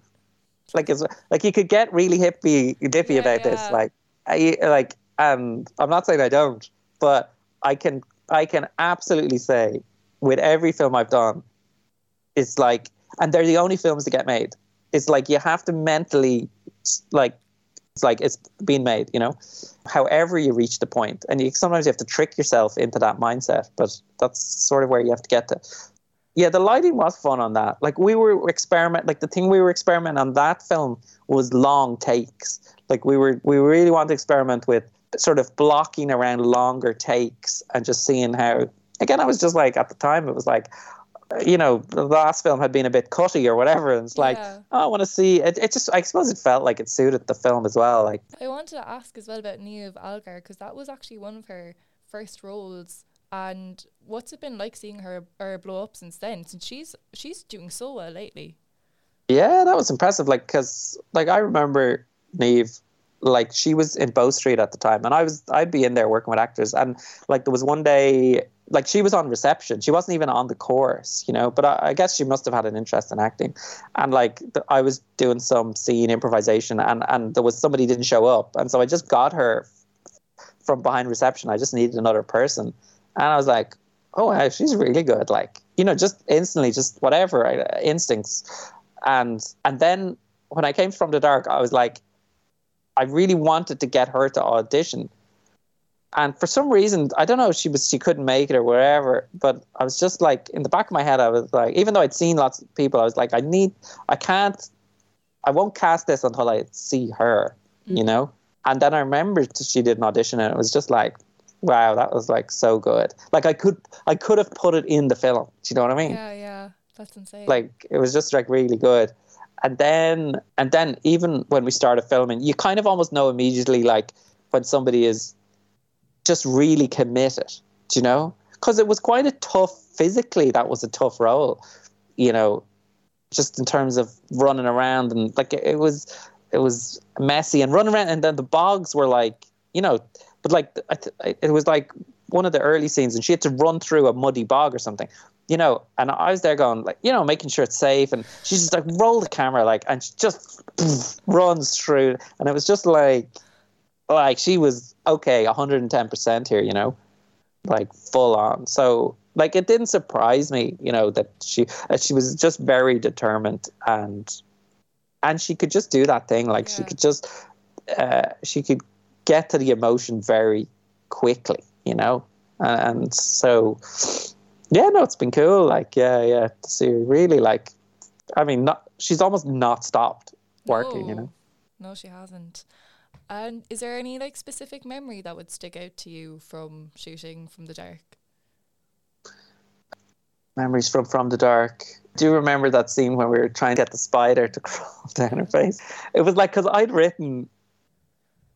Like, it's, like, you could get really hippy-dippy about this. Like, and I'm not saying I don't, but I can absolutely say with every film I've done, it's like, and they're the only films that get made. It's like, you have to mentally, like it's being made, you know, however you reach the point. And sometimes you have to trick yourself into that mindset, but that's sort of where you have to get to. Yeah, the lighting was fun on that. Like, we were experimenting on that film was long takes. Like, we really want to experiment with sort of blocking around longer takes and just seeing how, again, I was just like, at the time it was like, you know, the last film had been a bit cutty or whatever, and it's like, oh, I want to see it. It just, I suppose it felt like it suited the film as well. Like, I wanted to ask as well about Niamh Algar, because that was actually one of her first roles, and what's it been like seeing her blow up since then? Since she's doing so well lately. Yeah, that was impressive. Like, because like I remember Niamh, like she was in Bow Street at the time, and I'd be in there working with actors, and like there was one day. Like, she was on reception. She wasn't even on the course, you know, but I guess she must have had an interest in acting. And, like, I was doing some scene improvisation and there was somebody didn't show up. And so I just got her from behind reception. I just needed another person. And I was like, oh, wow, she's really good. Like, you know, just instantly, just whatever, instincts. And then when I came From the Dark, I was like, I really wanted to get her to audition. And for some reason, I don't know if she couldn't make it or whatever, but I was just like, in the back of my head, I was like, even though I'd seen lots of people, I was like, I won't cast this until I see her, you know? And then I remembered she did an audition and it was just like, wow, that was like so good. Like I could have put it in the film. Do you know what I mean? Yeah. That's insane. Like, it was just like really good. And then even when we started filming, you kind of almost know immediately, like, when somebody is just really committed, do you know? Because it was quite a tough, physically, that was a tough role, you know, just in terms of running around and like it was messy and running around, and then the bogs were like, you know, but like it was like one of the early scenes and she had to run through a muddy bog or something, you know, and I was there going like, you know, making sure it's safe, and she just like rolled the camera like, and she just runs through, and it was just like, she was, okay, 110% here, you know, like full on. So, like, it didn't surprise me, you know, that she was just very determined and she could just do that thing. Like, she could just, she could get to the emotion very quickly, you know. And so, yeah, no, it's been cool. Like, yeah, to see her really, like, I mean, she's almost not stopped working, you know. No, she hasn't. And is there any like specific memory that would stick out to you from shooting From the Dark? Memories from the Dark. Do you remember that scene when we were trying to get the spider to crawl down her face? It was like, because I'd written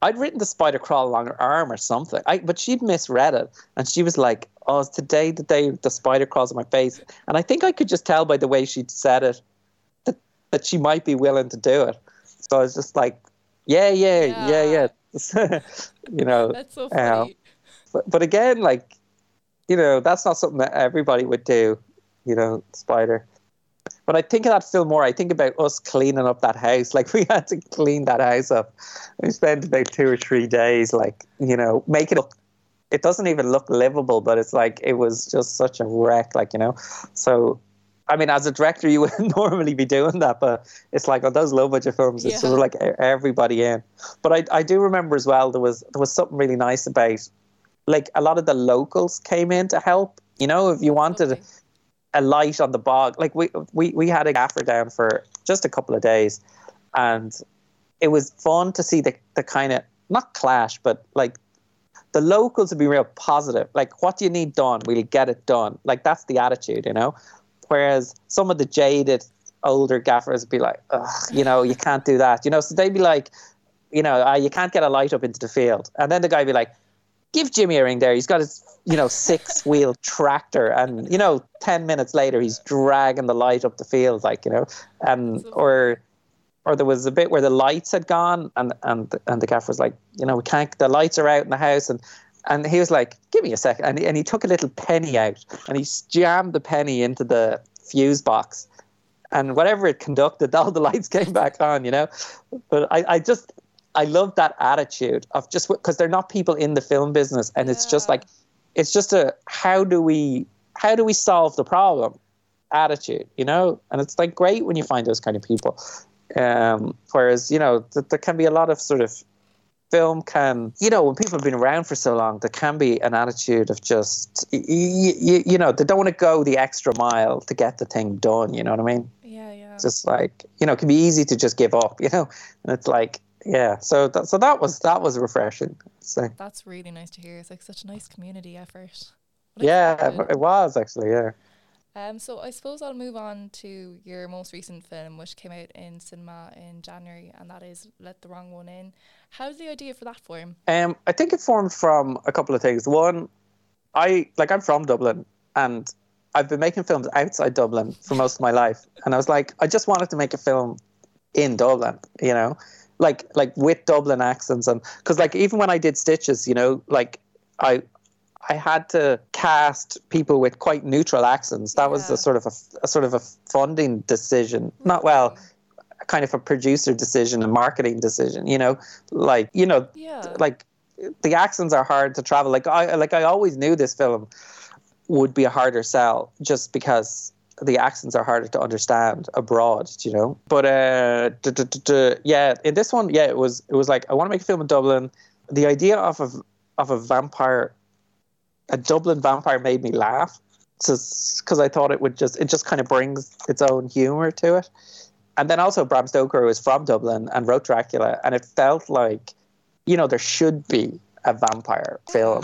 the spider crawl along her arm or something. But she'd misread it, and she was like, "Oh, is today the day the spider crawls on my face?" And I think I could just tell by the way she'd said it that she might be willing to do it. So I was just like, yeah. You know, that's so funny. But again, like, you know, that's not something that everybody would do, you know, spider. But I think of that film more, I think about us cleaning up that house. Like, we had to clean that house up. We spent about 2 or 3 days, like, you know, make it look, it doesn't even look livable, but it's like, it was just such a wreck, like, you know. So I mean, as a director, you wouldn't normally be doing that, but it's like on those low-budget films, it's sort of like everybody in. But I do remember as well, there was something really nice about, like, a lot of the locals came in to help. You know, if you wanted a light on the bog, like we had a gaffer down for just a couple of days, and it was fun to see the kind of, not clash, but like, the locals would be real positive. Like, what do you need done? We'll get it done. Like, that's the attitude, you know? Whereas some of the jaded older gaffers would be like, ugh, you know, you can't do that. You know, so they'd be like, you know, you can't get a light up into the field. And then the guy would be like, give Jimmy a ring there. He's got his, you know, 6-wheel tractor. And, you know, 10 minutes later, he's dragging the light up the field, like, you know. Or there was a bit where the lights had gone and the gaffer was like, you know, we can't, the lights are out in the house. And he was like, give me a second. And he took a little penny out and he jammed the penny into the fuse box. And whatever it conducted, all the lights came back on, you know. But I love that attitude of just, because they're not people in the film business. And it's just like, it's just a, how do we solve the problem attitude, you know? And it's like great when you find those kind of people. Whereas, you know, there can be a lot of sort of, film can, you know, when people have been around for so long, there can be an attitude of just, you know, they don't want to go the extra mile to get the thing done, you know what I mean? Yeah, yeah. Just like, you know, it can be easy to just give up, you know? And it's like, yeah, so that was refreshing. So. That's really nice to hear. It's like such a nice community effort. Yeah, it was actually, yeah. So I suppose I'll move on to your most recent film, which came out in cinema in January, and that is Let The Wrong One In. How did the idea for that form? I think it formed from a couple of things. One, I'm from Dublin, and I've been making films outside Dublin for most of my life. And I was like, I just wanted to make a film in Dublin, you know, like with Dublin accents. And because like even when I did Stitches, you know, like I had to cast people with quite neutral accents. That was a sort of a funding decision. Not well, kind of a producer decision, a marketing decision. You know, like you know, like the accents are hard to travel. Like I always knew this film would be a harder sell, just because the accents are harder to understand abroad. You know, but in this one, it was like I want to make a film in Dublin. The idea of a vampire. A Dublin vampire made me laugh because I thought it just kind of brings its own humor to it. And then also Bram Stoker was from Dublin and wrote Dracula, and it felt like, you know, there should be a vampire film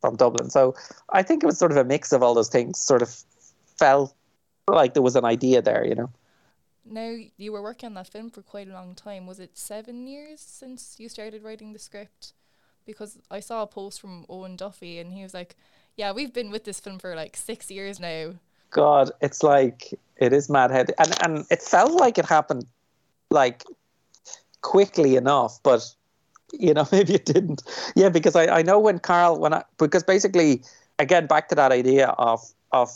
from Dublin. So I think it was sort of a mix of all those things, sort of felt like there was an idea there, you know. Now, you were working on that film for quite a long time. Was it 7 years since you started writing the script? Because I saw a post from Owen Duffy and he was like, yeah, we've been with this film for like 6 years now. God, it's like, it is madhead. And it felt like it happened like quickly enough, but you know, maybe it didn't. Yeah, because I know because basically, again, back to that idea of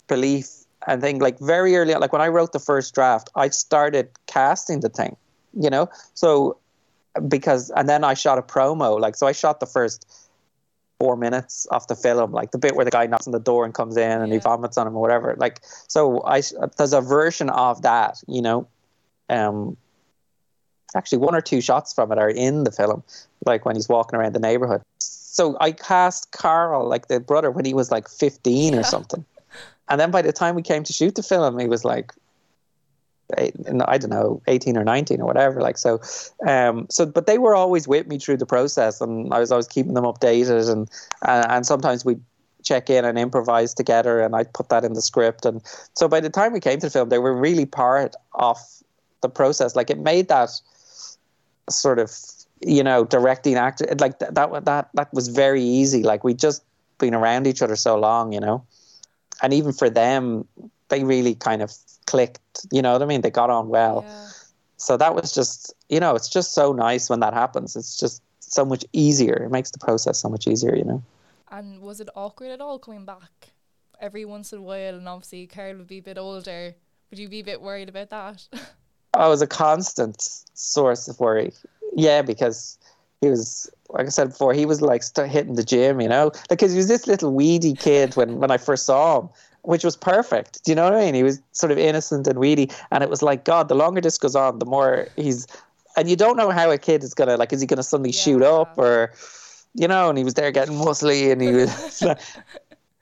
belief and thing, like very early on, like when I wrote the first draft, I started casting the thing, you know? So and then I shot a promo, like, so I shot the first 4 minutes of the film, like the bit where the guy knocks on the door and comes in and he vomits on him or whatever. Like, so there's a version of that, you know, actually 1 or 2 shots from it are in the film, like when he's walking around the neighborhood. So I cast Carl, like the brother, when he was like 15 or something. And then by the time we came to shoot the film, he was like, I don't know, 18 or 19 or whatever. Like, so, but they were always with me through the process and I was always keeping them updated and sometimes we'd check in and improvise together and I'd put that in the script. And so by the time we came to the film, they were really part of the process. Like it made that sort of, you know, directing actor, like that was very easy. Like we'd just been around each other so long, you know, and even for them, they really kind of clicked, you know what I mean? They got on well. Yeah. So that was just, you know, it's just so nice when that happens. It's just so much easier. It makes the process so much easier, you know? And was it awkward at all coming back every once in a while? And obviously Carl would be a bit older. Would you be a bit worried about that? Oh, it was a constant source of worry. Yeah, because he was, like I said before, he was like hitting the gym, you know? Because he was this little weedy kid when I first saw him. which was perfect. Do you know what I mean? He was sort of innocent and weedy, and it was like, God, the longer this goes on, the more he's... And you don't know how a kid is going to... Like, is he going to suddenly shoot up or... You know, and he was there getting muscly and he was...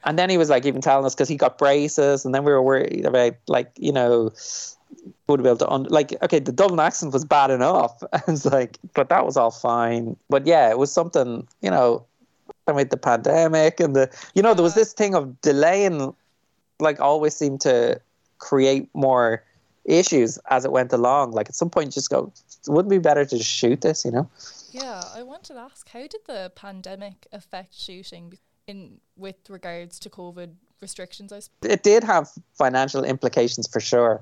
And then he was, like, even telling us, because he got braces, and then we were worried about, like, you know... would be able to okay, the Dublin accent was bad enough, and like, but that was all fine. But yeah, it was something, you know, with the pandemic and the, you know, there was this thing of delaying, like, always seemed to create more issues as it went along. Like, at some point, you just go, wouldn't it be better to just shoot this, you know? Yeah, I wanted to ask, how did the pandemic affect shooting in with regards to COVID restrictions? I suppose it did have financial implications for sure.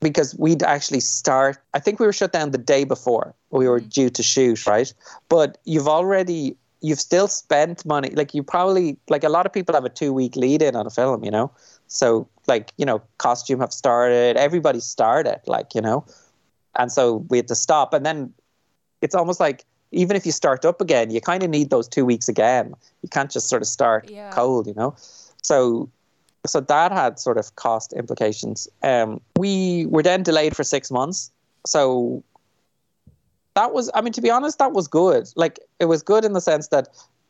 Because we'd actually start, I think we were shut down the day before we were due to shoot, right? But you've still spent money. Like, you probably, like, a lot of people have a 2-week lead in on a film, you know? So, like, you know, costume have started, everybody started, like, you know? And so we had to stop. And then it's almost like, even if you start up again, you kind of need those 2 weeks again. You can't just sort of start cold, you know? So that had sort of cost implications. We were then delayed for 6 months. So that was, I mean, to be honest, that was good. Like, it was good in the sense that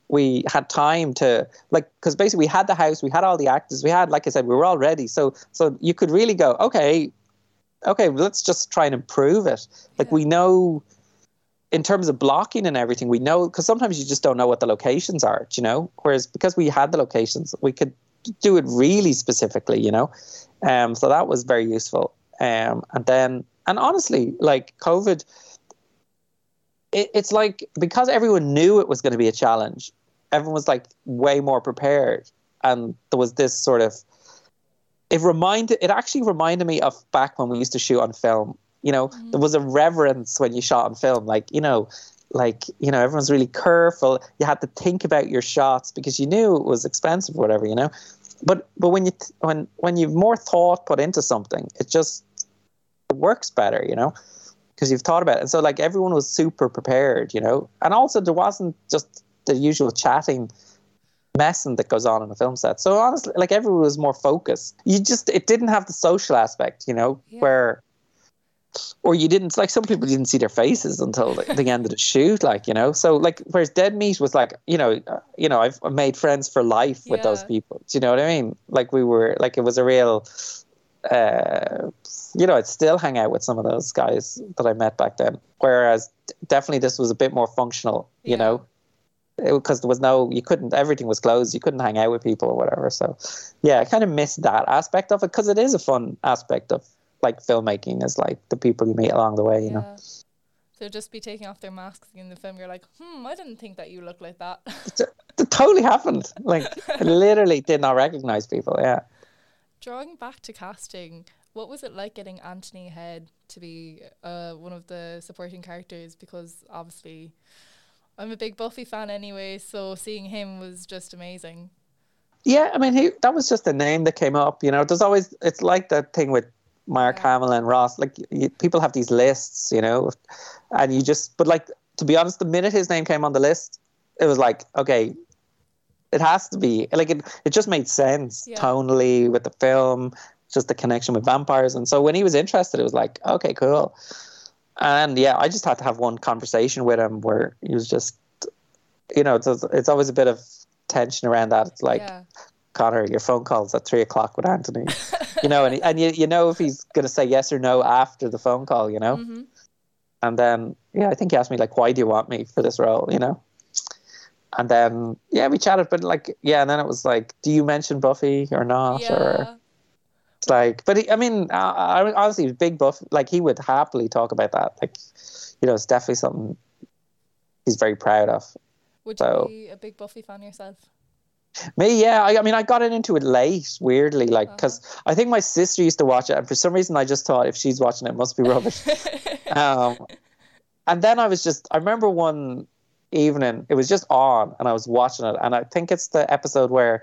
we had time to, like, because basically we had the house, we had all the actors, we had, like I said, we were all ready. So you could really go, okay, let's just try and improve it. Like, we know, in terms of blocking and everything, we know, because sometimes you just don't know what the locations are, you know? Whereas because we had the locations, we could do it really specifically, you know, so that was very useful. And honestly, like, COVID, it's like, because everyone knew it was going to be a challenge, everyone was, like, way more prepared, and there was this sort of, it actually reminded me of back when we used to shoot on film, you know. There was a reverence when you shot on film, like, you know, everyone's really careful. You had to think about your shots because you knew it was expensive or whatever, you know. But when you've more thought put into something, it just works better, you know, because you've thought about it. And so, like, everyone was super prepared, you know. And also, there wasn't just the usual chatting messing that goes on in a film set. So honestly, like, everyone was more focused. It didn't have the social aspect, you know, where... Or you didn't, like, some people didn't see their faces until the end of the shoot, like, you know. So, like, whereas Dead Meat was like, you know, I've made friends for life with those people. Do you know what I mean? Like, we were, like, it was a real, you know, I'd still hang out with some of those guys that I met back then. Whereas definitely this was a bit more functional, you know, because there was no, you couldn't, everything was closed. You couldn't hang out with people or whatever. So, yeah, I kind of missed that aspect of it, because it is a fun aspect of, like, filmmaking is, like, the people you meet along the way, you know. So just be taking off their masks in the film, you're like, I didn't think that you looked like that. It totally happened. Like, I literally did not recognize people, Drawing back to casting, what was it like getting Anthony Head to be one of the supporting characters? Because obviously I'm a big Buffy fan anyway, so seeing him was just amazing. Yeah, I mean, that was just a name that came up, you know. There's always, it's like that thing with Mark Hamill and Ross, like, people have these lists, you know, and you just, but, like, to be honest, the minute his name came on the list, it was like, okay, it has to be, like, it just made sense tonally with the film, just the connection with vampires. And so when he was interested, it was like, okay, cool. And yeah, I just had to have one conversation with him where he was just, you know, it's always a bit of tension around that. It's like, Connor, your phone call's at 3:00 with Anthony, you know, and you know if he's going to say yes or no after the phone call, you know. And then, I think he asked me, like, why do you want me for this role, you know? And then, we chatted, but, like, and then it was like, do you mention Buffy or not? Or it's like, but he, I mean, honestly, big Buffy, like, he would happily talk about that. Like, you know, it's definitely something he's very proud of. Would you be a big Buffy fan yourself? Me, I mean, I got into it late, weirdly, like, because I think my sister used to watch it, and for some reason I just thought, if she's watching it, it must be rubbish. And then I remember one evening, it was just on, and I was watching it, and I think it's the episode where,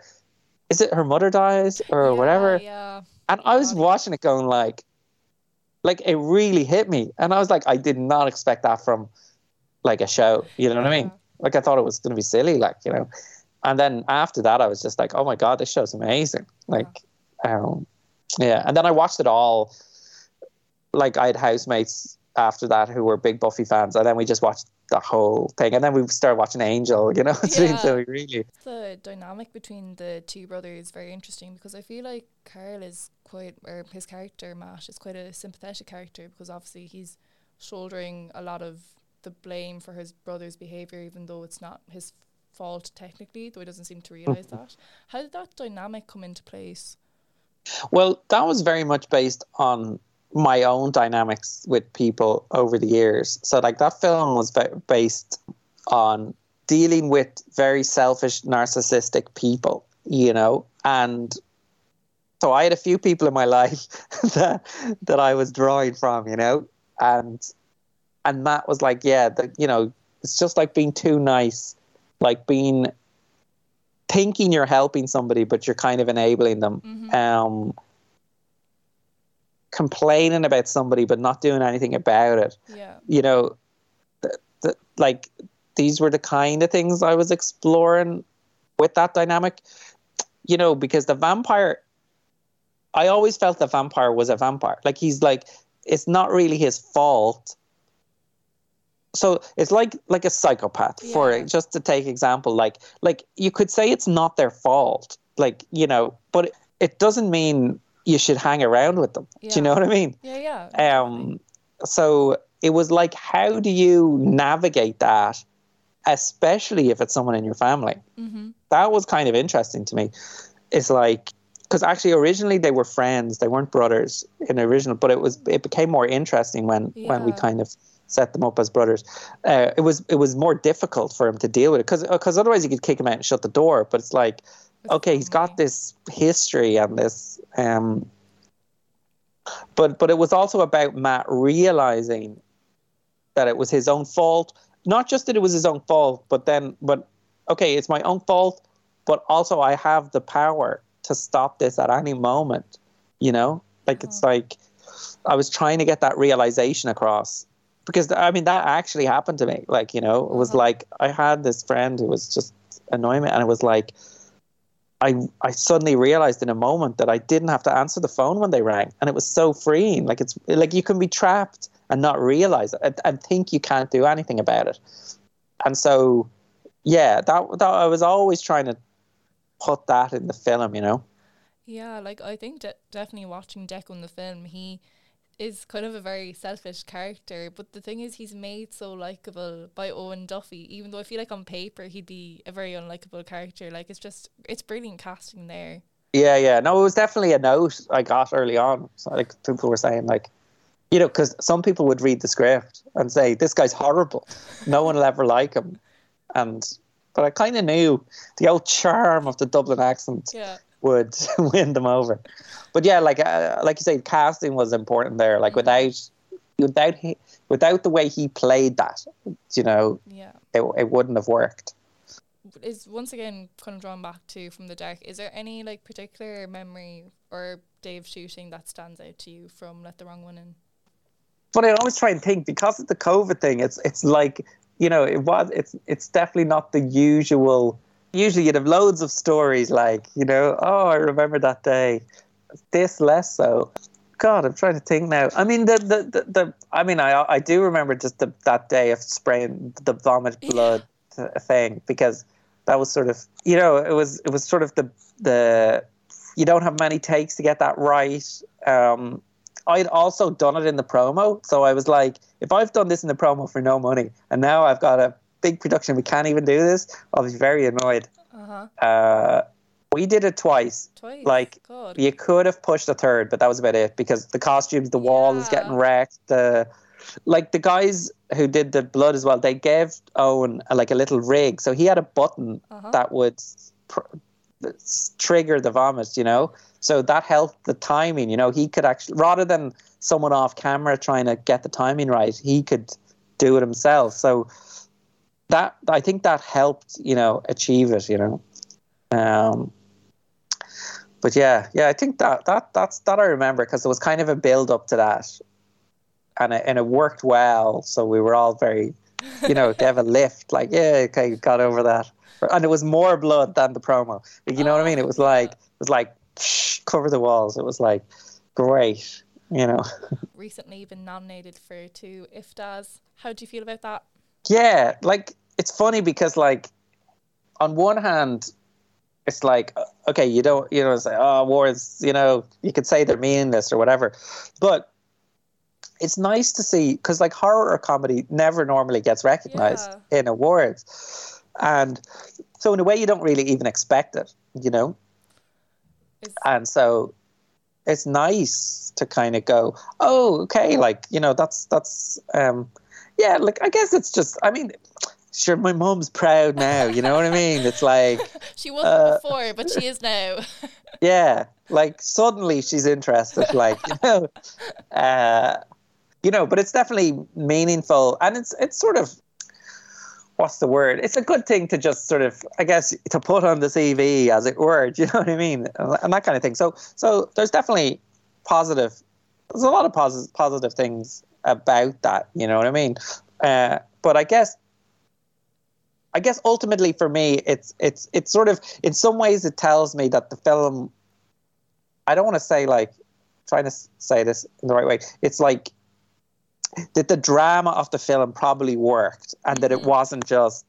is it her mother dies, or whatever? And I was watching it going, like, it really hit me, and I was like, I did not expect that from, like, a show, you know what I mean? Like, I thought it was going to be silly, like, you know. And then after that, I was just like, oh, my God, this show's amazing. Like, Yeah, and then I watched it all. Like, I had housemates after that who were big Buffy fans, and then we just watched the whole thing, and then we started watching Angel, you know. Yeah. So really, the dynamic between the two brothers is very interesting, because I feel like Carl is quite, or his character Matt is quite a sympathetic character, because obviously he's shouldering a lot of the blame for his brother's behaviour, even though it's not his fault technically, though he doesn't seem to realise that. How did that dynamic come into place? Well, that was very much based on my own dynamics with people over the years. So, like, that film was based on dealing with very selfish, narcissistic people, you know. And so I had a few people in my life that I was drawing from, you know. And Matt was like, yeah, you know, it's just like being too nice, like being, thinking you're helping somebody, but you're kind of enabling them. Mm-hmm. Complaining about somebody, but not doing anything about it. Yeah. You know, like, these were the kind of things I was exploring with that dynamic, you know, because the vampire, I always felt the vampire was a vampire. Like, he's like, it's not really his fault. So it's like a psychopath, yeah, for it, just to take example, like you could say it's not their fault, like, you know, but it doesn't mean you should hang around with them. Yeah. Do you know what I mean? Yeah, yeah. So it was like, how do you navigate that, especially if it's someone in your family? Mm-hmm. That was kind of interesting to me. It's like, because actually originally they were friends, they weren't brothers in the original, but it became more interesting when we kind of set them up as brothers. It was more difficult for him to deal with it, because otherwise you could kick him out and shut the door. But it's like, okay, he's got this history and this. But it was also about Matt realizing that it was his own fault. Not just that it was his own fault, but okay, it's my own fault, but also I have the power to stop this at any moment, you know? Like, it's like, I was trying to get that realization across. Because, I mean, that actually happened to me. Like, you know, it was like, I had this friend who was just annoying me. And it was like, I suddenly realized in a moment that I didn't have to answer the phone when they rang. And it was so freeing. Like, it's like you can be trapped and not realize it and think you can't do anything about it. And so, yeah, that I was always trying to put that in the film, you know? Yeah, like, I think definitely watching Deco in the film, he is kind of a very selfish character, but the thing is, he's made so likable by Owen Duffy, even though I feel like on paper he'd be a very unlikable character. Like, it's brilliant casting there. Yeah. No, it was definitely a note I got early on. So, like, people were saying, like, you know, because some people would read the script and say, this guy's horrible, no one will ever like him. But I kind of knew the old charm of the Dublin accent. Yeah. Would win them over. But yeah, like you said, casting was important there. Like, without the way he played that, you know, it wouldn't have worked. Is, once again, kind of drawn back to From the Dark, is there any, like, particular memory or day of shooting that stands out to you from Let the Wrong One In? But I always try and think, because of the COVID thing, it's like, you know, it's definitely not the usual. Usually you'd have loads of stories like, you know, oh, I remember that day. This less so. God, I'm trying to think now. I mean, I do remember just that day of spraying the vomit blood thing, because that was sort of, you know, it was sort of the you don't have many takes to get that right. I'd also done it in the promo. So I was like, if I've done this in the promo for no money, and now I've got a big production, we can't even do this, I'll be very annoyed. We did it twice. Like, God. You could have pushed a third, but that was about it, because the costumes, the wall is getting wrecked, the guys who did the blood as well, they gave Owen a little rig, so he had a button that would trigger the vomit, you know, so that helped the timing, you know. He could actually, rather than someone off camera trying to get the timing right, he could do it himself. So that, I think, that helped, you know, achieve it, you know. But yeah, I think that's I remember, because there was kind of a build up to that, and it worked well. So we were all very, you know, gave a lift, like, yeah, okay, got over that. And it was more blood than the promo. You know what I mean? It was like cover the walls. It was like, great, you know. Recently you've been nominated for 2 IFTAs. How do you feel about that? Yeah, like, it's funny because, like, on one hand, it's like, okay, you know, it's like, oh, awards, you know, you could say they're meaningless or whatever. But it's nice to see, because, like, horror or comedy never normally gets recognized in awards. And so, in a way, you don't really even expect it, you know? And so it's nice to kind of go, oh, okay, like, you know, that's yeah, like, I guess it's just, I mean, sure, my mum's proud now, you know what I mean? It's like... She wasn't before, but she is now. Yeah, like, suddenly she's interested, like, you know. You know, but it's definitely meaningful, and it's sort of... What's the word? It's a good thing to just sort of, I guess, to put on the CV, as it were, do you know what I mean? And that kind of thing. So there's definitely positive... There's a lot of positive things about that, you know what I mean? But I guess ultimately for me, it's sort of, in some ways it tells me that the film, I don't want to say, like, trying to say this in the right way, it's like that the drama of the film probably worked, and that it wasn't just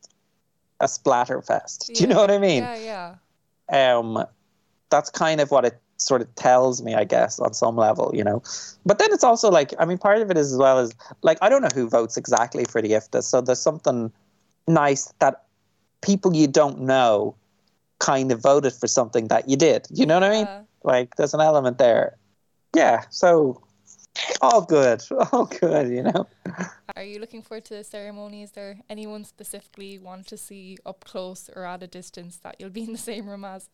a splatter fest. Do you know what I mean? Yeah, yeah. That's kind of what it sort of tells me, I guess, on some level, you know. But then it's also like, I mean, part of it is as well as, like, I don't know who votes exactly for the IFTA, so there's something nice that people you don't know kind of voted for something that you did. You know what I mean? Like, there's an element there. Yeah, so all good, you know. Are you looking forward to the ceremony? Is there anyone specifically you want to see up close or at a distance that you'll be in the same room as?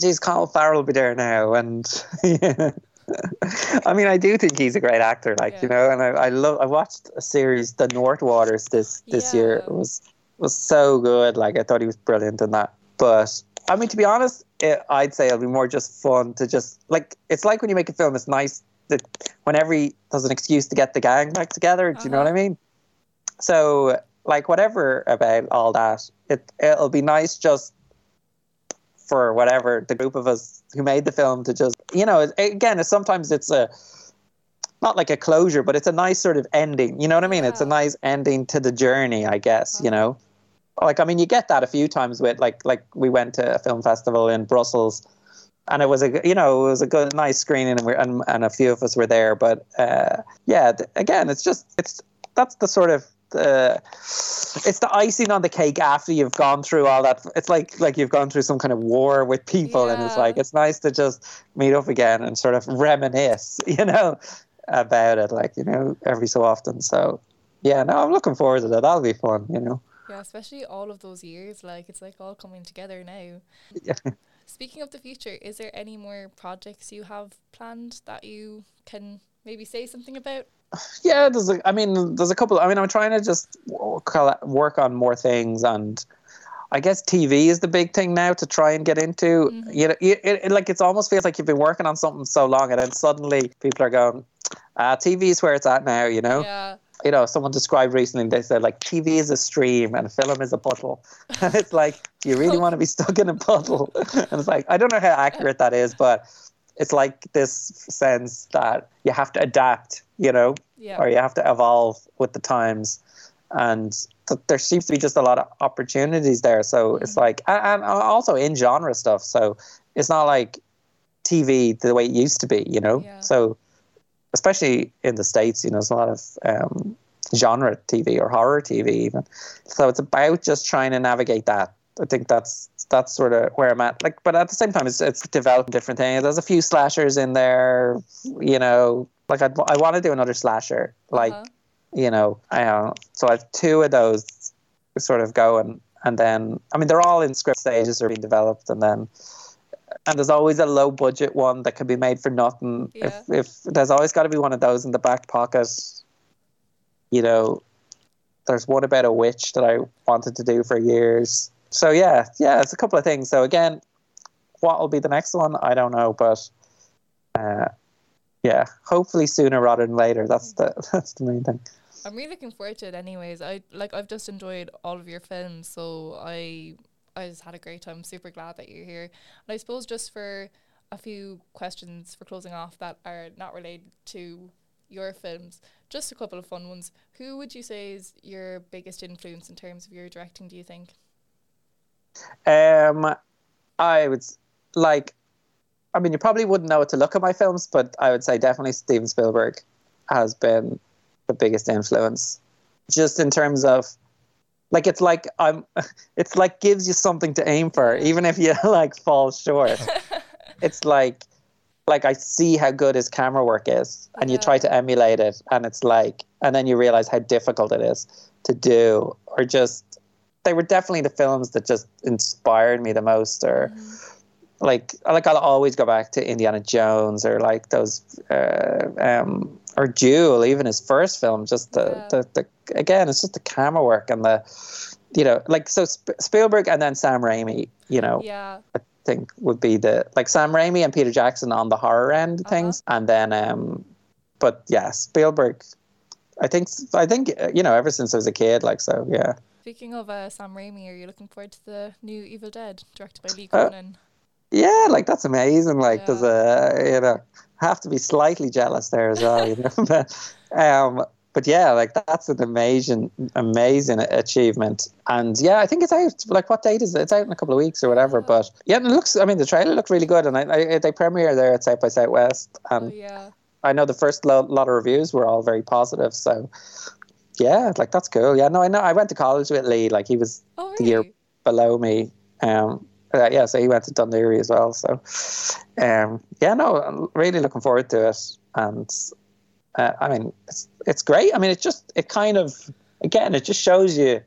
Geez, Colin Farrell will be there now, and yeah. I mean, I do think he's a great actor, like, you know. And I watched a series, The North Waters, this year. It was so good. Like, I thought he was brilliant in that. But I mean, to be honest, I'd say it'll be more just fun to just, like, it's like when you make a film, it's nice that there's an excuse to get the gang back together. Do you know what I mean? So, like, whatever about all that, it'll be nice just for whatever the group of us who made the film to just, you know, again, sometimes it's a, not like a closure, but it's a nice sort of ending. You know what I mean? Yeah. It's a nice ending to the journey, I guess, you know? Like, I mean, you get that a few times with, like we went to a film festival in Brussels, and it was a good, nice screening, and a few of us were there. But again, that's the sort of, it's the icing on the cake after you've gone through all that. It's like you've gone through some kind of war with people, and it's like, it's nice to just meet up again and sort of reminisce, you know, about it, like, you know, every so often. So yeah, no, I'm looking forward to that. That'll be fun, you know. Yeah, especially all of those years, like, it's like all coming together now. Yeah. Speaking of the future, is there any more projects you have planned that you can maybe say something about? Yeah, there's a couple. I mean, I'm trying to just work on more things, and I guess TV is the big thing now to try and get into. Mm-hmm. You know, it like, it almost feels like you've been working on something so long, and then suddenly people are going, TV is where it's at now, you know? Yeah. You know, someone described recently, they said, like, TV is a stream and film is a puddle. And it's like, do you really want to be stuck in a puddle? And it's like, I don't know how accurate that is, but it's like this sense that you have to adapt, you know, or you have to evolve with the times. And there seems to be just a lot of opportunities there. So it's like, and also in genre stuff. So it's not like TV the way it used to be, you know. Yeah. So especially in the States, you know, there's a lot of genre TV or horror TV even. So it's about just trying to navigate that. I think that's sort of where I'm at. Like, but at the same time, it's developing different things. There's a few slashers in there, you know. Like, I want to do another slasher, like, you know. So I have 2 of those sort of going, and then, I mean, they're all in script stages or being developed, and there's always a low budget one that can be made for nothing. Yeah. If there's always got to be one of those in the back pocket, you know. There's one about a witch that I wanted to do for years. So yeah, it's a couple of things. So again, what will be the next one? I don't know, but hopefully sooner rather than later. That's the main thing. I'm really looking forward to it. Anyways, I've just enjoyed all of your films, so I just had a great time. I'm super glad that you're here. And I suppose just for a few questions for closing off that are not related to your films, just a couple of fun ones. Who would you say is your biggest influence in terms of your directing, do you think? I would, like, I mean, you probably wouldn't know it to look at my films, but I would say definitely Steven Spielberg has been the biggest influence, just in terms of, like, it's like it's like gives you something to aim for, even if you like fall short. It's like I see how good his camera work is, and you try to emulate it, and it's like, and then you realize how difficult it is to do. Or just, they were definitely the films that just inspired me the most. Or like I'll always go back to Indiana Jones, or like those or Jewel, even his first film, just the again, it's just the camera work and the, you know, like, so Spielberg and then Sam Raimi, you know, I think would be the, like, Sam Raimi and Peter Jackson on the horror end of things. And then, but yeah, Spielberg, I think, you know, ever since I was a kid, like, so, yeah. Speaking of Sam Raimi, are you looking forward to the new Evil Dead directed by Lee Conan? Yeah, like, that's amazing. Like, there's a, you know, have to be slightly jealous there as well, you know. But yeah, like, that's an amazing achievement. And yeah, I think it's out, like, what date is it? It's out in a couple of weeks or whatever. But yeah, it looks, I mean, the trailer looked really good, and I they premiere there at South by Southwest, and I know the first lot of reviews were all very positive, so yeah, like, that's cool. Yeah, no, I know, I went to college with Lee, like, he was the year below me, yeah, so he went to Dún Laoghaire as well, so yeah, no, I'm really looking forward to it. And I mean, it's great. I mean, it kind of, again, it just shows you,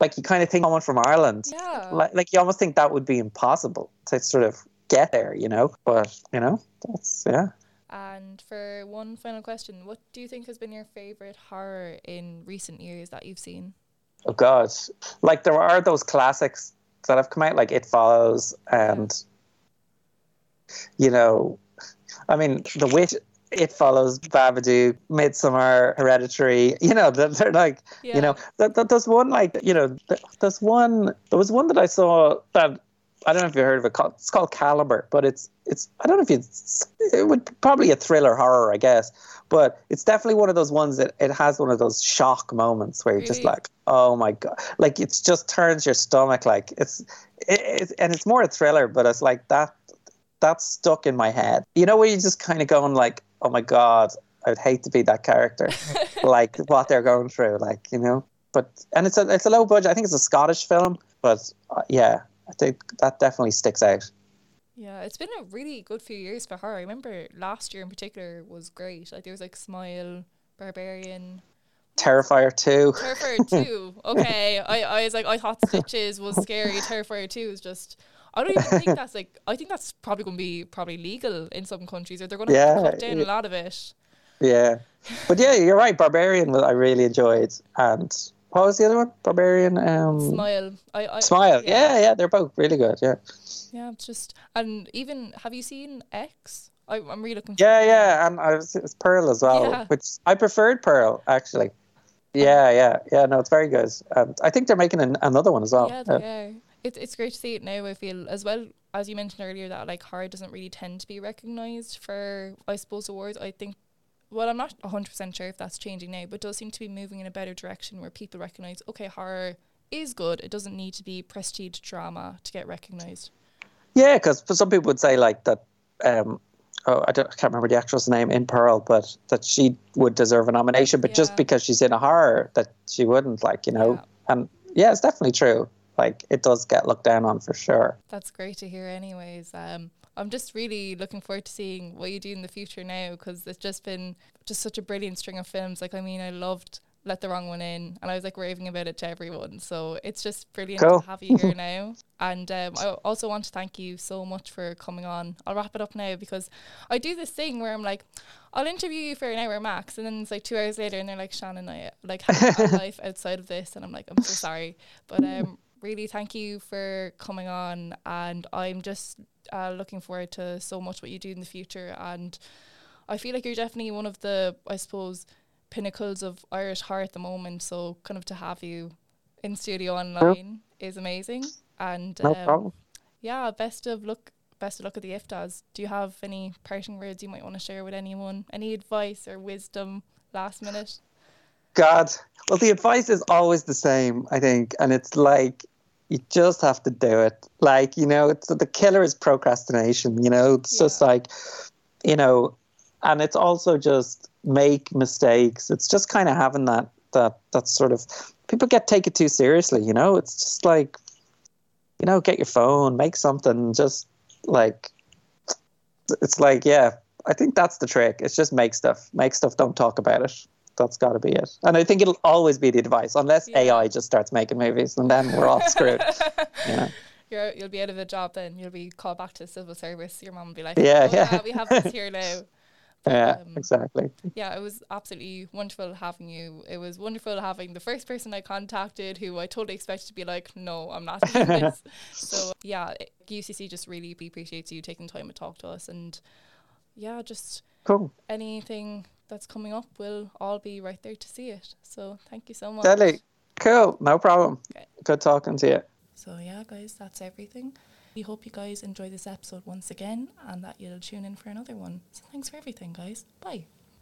like, you kind of think someone from Ireland, like you almost think that would be impossible to sort of get there, you know. But, you know, that's, yeah. And for one final question, what do you think has been your favourite horror in recent years that you've seen? Oh, God. Like, there are those classics that have come out, like It Follows, and, you know, I mean, The Witch, It Follows, Babadook, Midsommar, Hereditary, you know, they're like, you know, there's one, like, you know, there was one that I saw that, I don't know if you heard of it, it's called Caliber, but it's I don't know if it would probably a thriller horror, I guess, but it's definitely one of those ones that it has one of those shock moments where you're just like, oh my God, like, it just turns your stomach, like, it's and it's more a thriller, but it's like that's stuck in my head, you know, where you're just kind of going like, oh my God, I would hate to be that character, like, what they're going through, like, you know. But, and it's a low budget, I think it's a Scottish film, but yeah, I think that definitely sticks out. Yeah, it's been a really good few years for horror. I remember last year in particular was great. Like, there was like Smile, Barbarian, Terrifier 2. Terrifier 2. Okay, I was like, I thought Stitches was scary. Terrifier 2 is just, I don't even think that's like, I think that's probably going to be legal in some countries, or they're going to have to cut down a lot of it. Yeah, but yeah, you're right. Barbarian, I really enjoyed, and what was the other one? Barbarian. Smile. Smile. Yeah, they're both really good. Yeah. Yeah, it's just, and even, have you seen X? I'm really looking. Yeah, and it's Pearl as well, which I preferred Pearl actually. Yeah. No, it's very good. I think they're making another one as well. Yeah, they are. It's great to see it now, I feel, as well as you mentioned earlier, that like horror doesn't really tend to be recognised for, I suppose, awards. I think, well, I'm not 100% sure if that's changing now, but it does seem to be moving in a better direction where people recognise, okay, horror is good, it doesn't need to be prestige drama to get recognised. Yeah, because some people would say like that, I can't remember the actress' name in Pearl, but that she would deserve a nomination, but just because she's in a horror that she wouldn't, like, you know. And yeah, it's definitely true. Like, it does get looked down on for sure. That's great to hear anyways. I'm just really looking forward to seeing what you do in the future now, because it's just been such a brilliant string of films. Like, I mean, I loved Let The Wrong One In, and I was like raving about it to everyone. So it's just brilliant to have you here now. And I also want to thank you so much for coming on. I'll wrap it up now, because I do this thing where I'm like, I'll interview you for an hour max, and then it's like 2 hours later and they're like, Shannon, I like have a life outside of this, and I'm like, I'm so sorry. But really thank you for coming on, and I'm just looking forward to so much what you do in the future. And I feel like you're definitely one of the, I suppose, pinnacles of Irish horror at the moment, so kind of to have you in studio online is amazing. And no problem. Yeah, best of luck best of luck at the IFTAs. Do you have any parting words you might want to share with anyone? Any advice or wisdom last minute? God. Well, the advice is always the same, I think. And it's like, you just have to do it. Like, you know, it's, the killer is procrastination, you know. It's just like, you know, and it's also just make mistakes. It's just kind of having that sort of, people take it too seriously, you know. It's just like, you know, get your phone, make something, just like, it's like, yeah, I think that's the trick. It's just make stuff, don't talk about it. That's got to be it. And I think it'll always be the advice, unless AI just starts making movies, and then we're all screwed. You know? You'll be out of a job then. You'll be called back to the civil service. Your mum will be like, we have this here now. But, exactly. Yeah, it was absolutely wonderful having you. It was wonderful having the first person I contacted who I totally expected to be like, no, I'm not doing this. So yeah, UCC just really appreciates you taking time to talk to us. And yeah, just cool. Anything that's coming up, we'll all be right there to see it. So thank you so much. Deadly. Cool. No problem. Okay. Good talking to you. So yeah, guys, that's everything. We hope you guys enjoy this episode once again and that you'll tune in for another one. So thanks for everything, guys. Bye.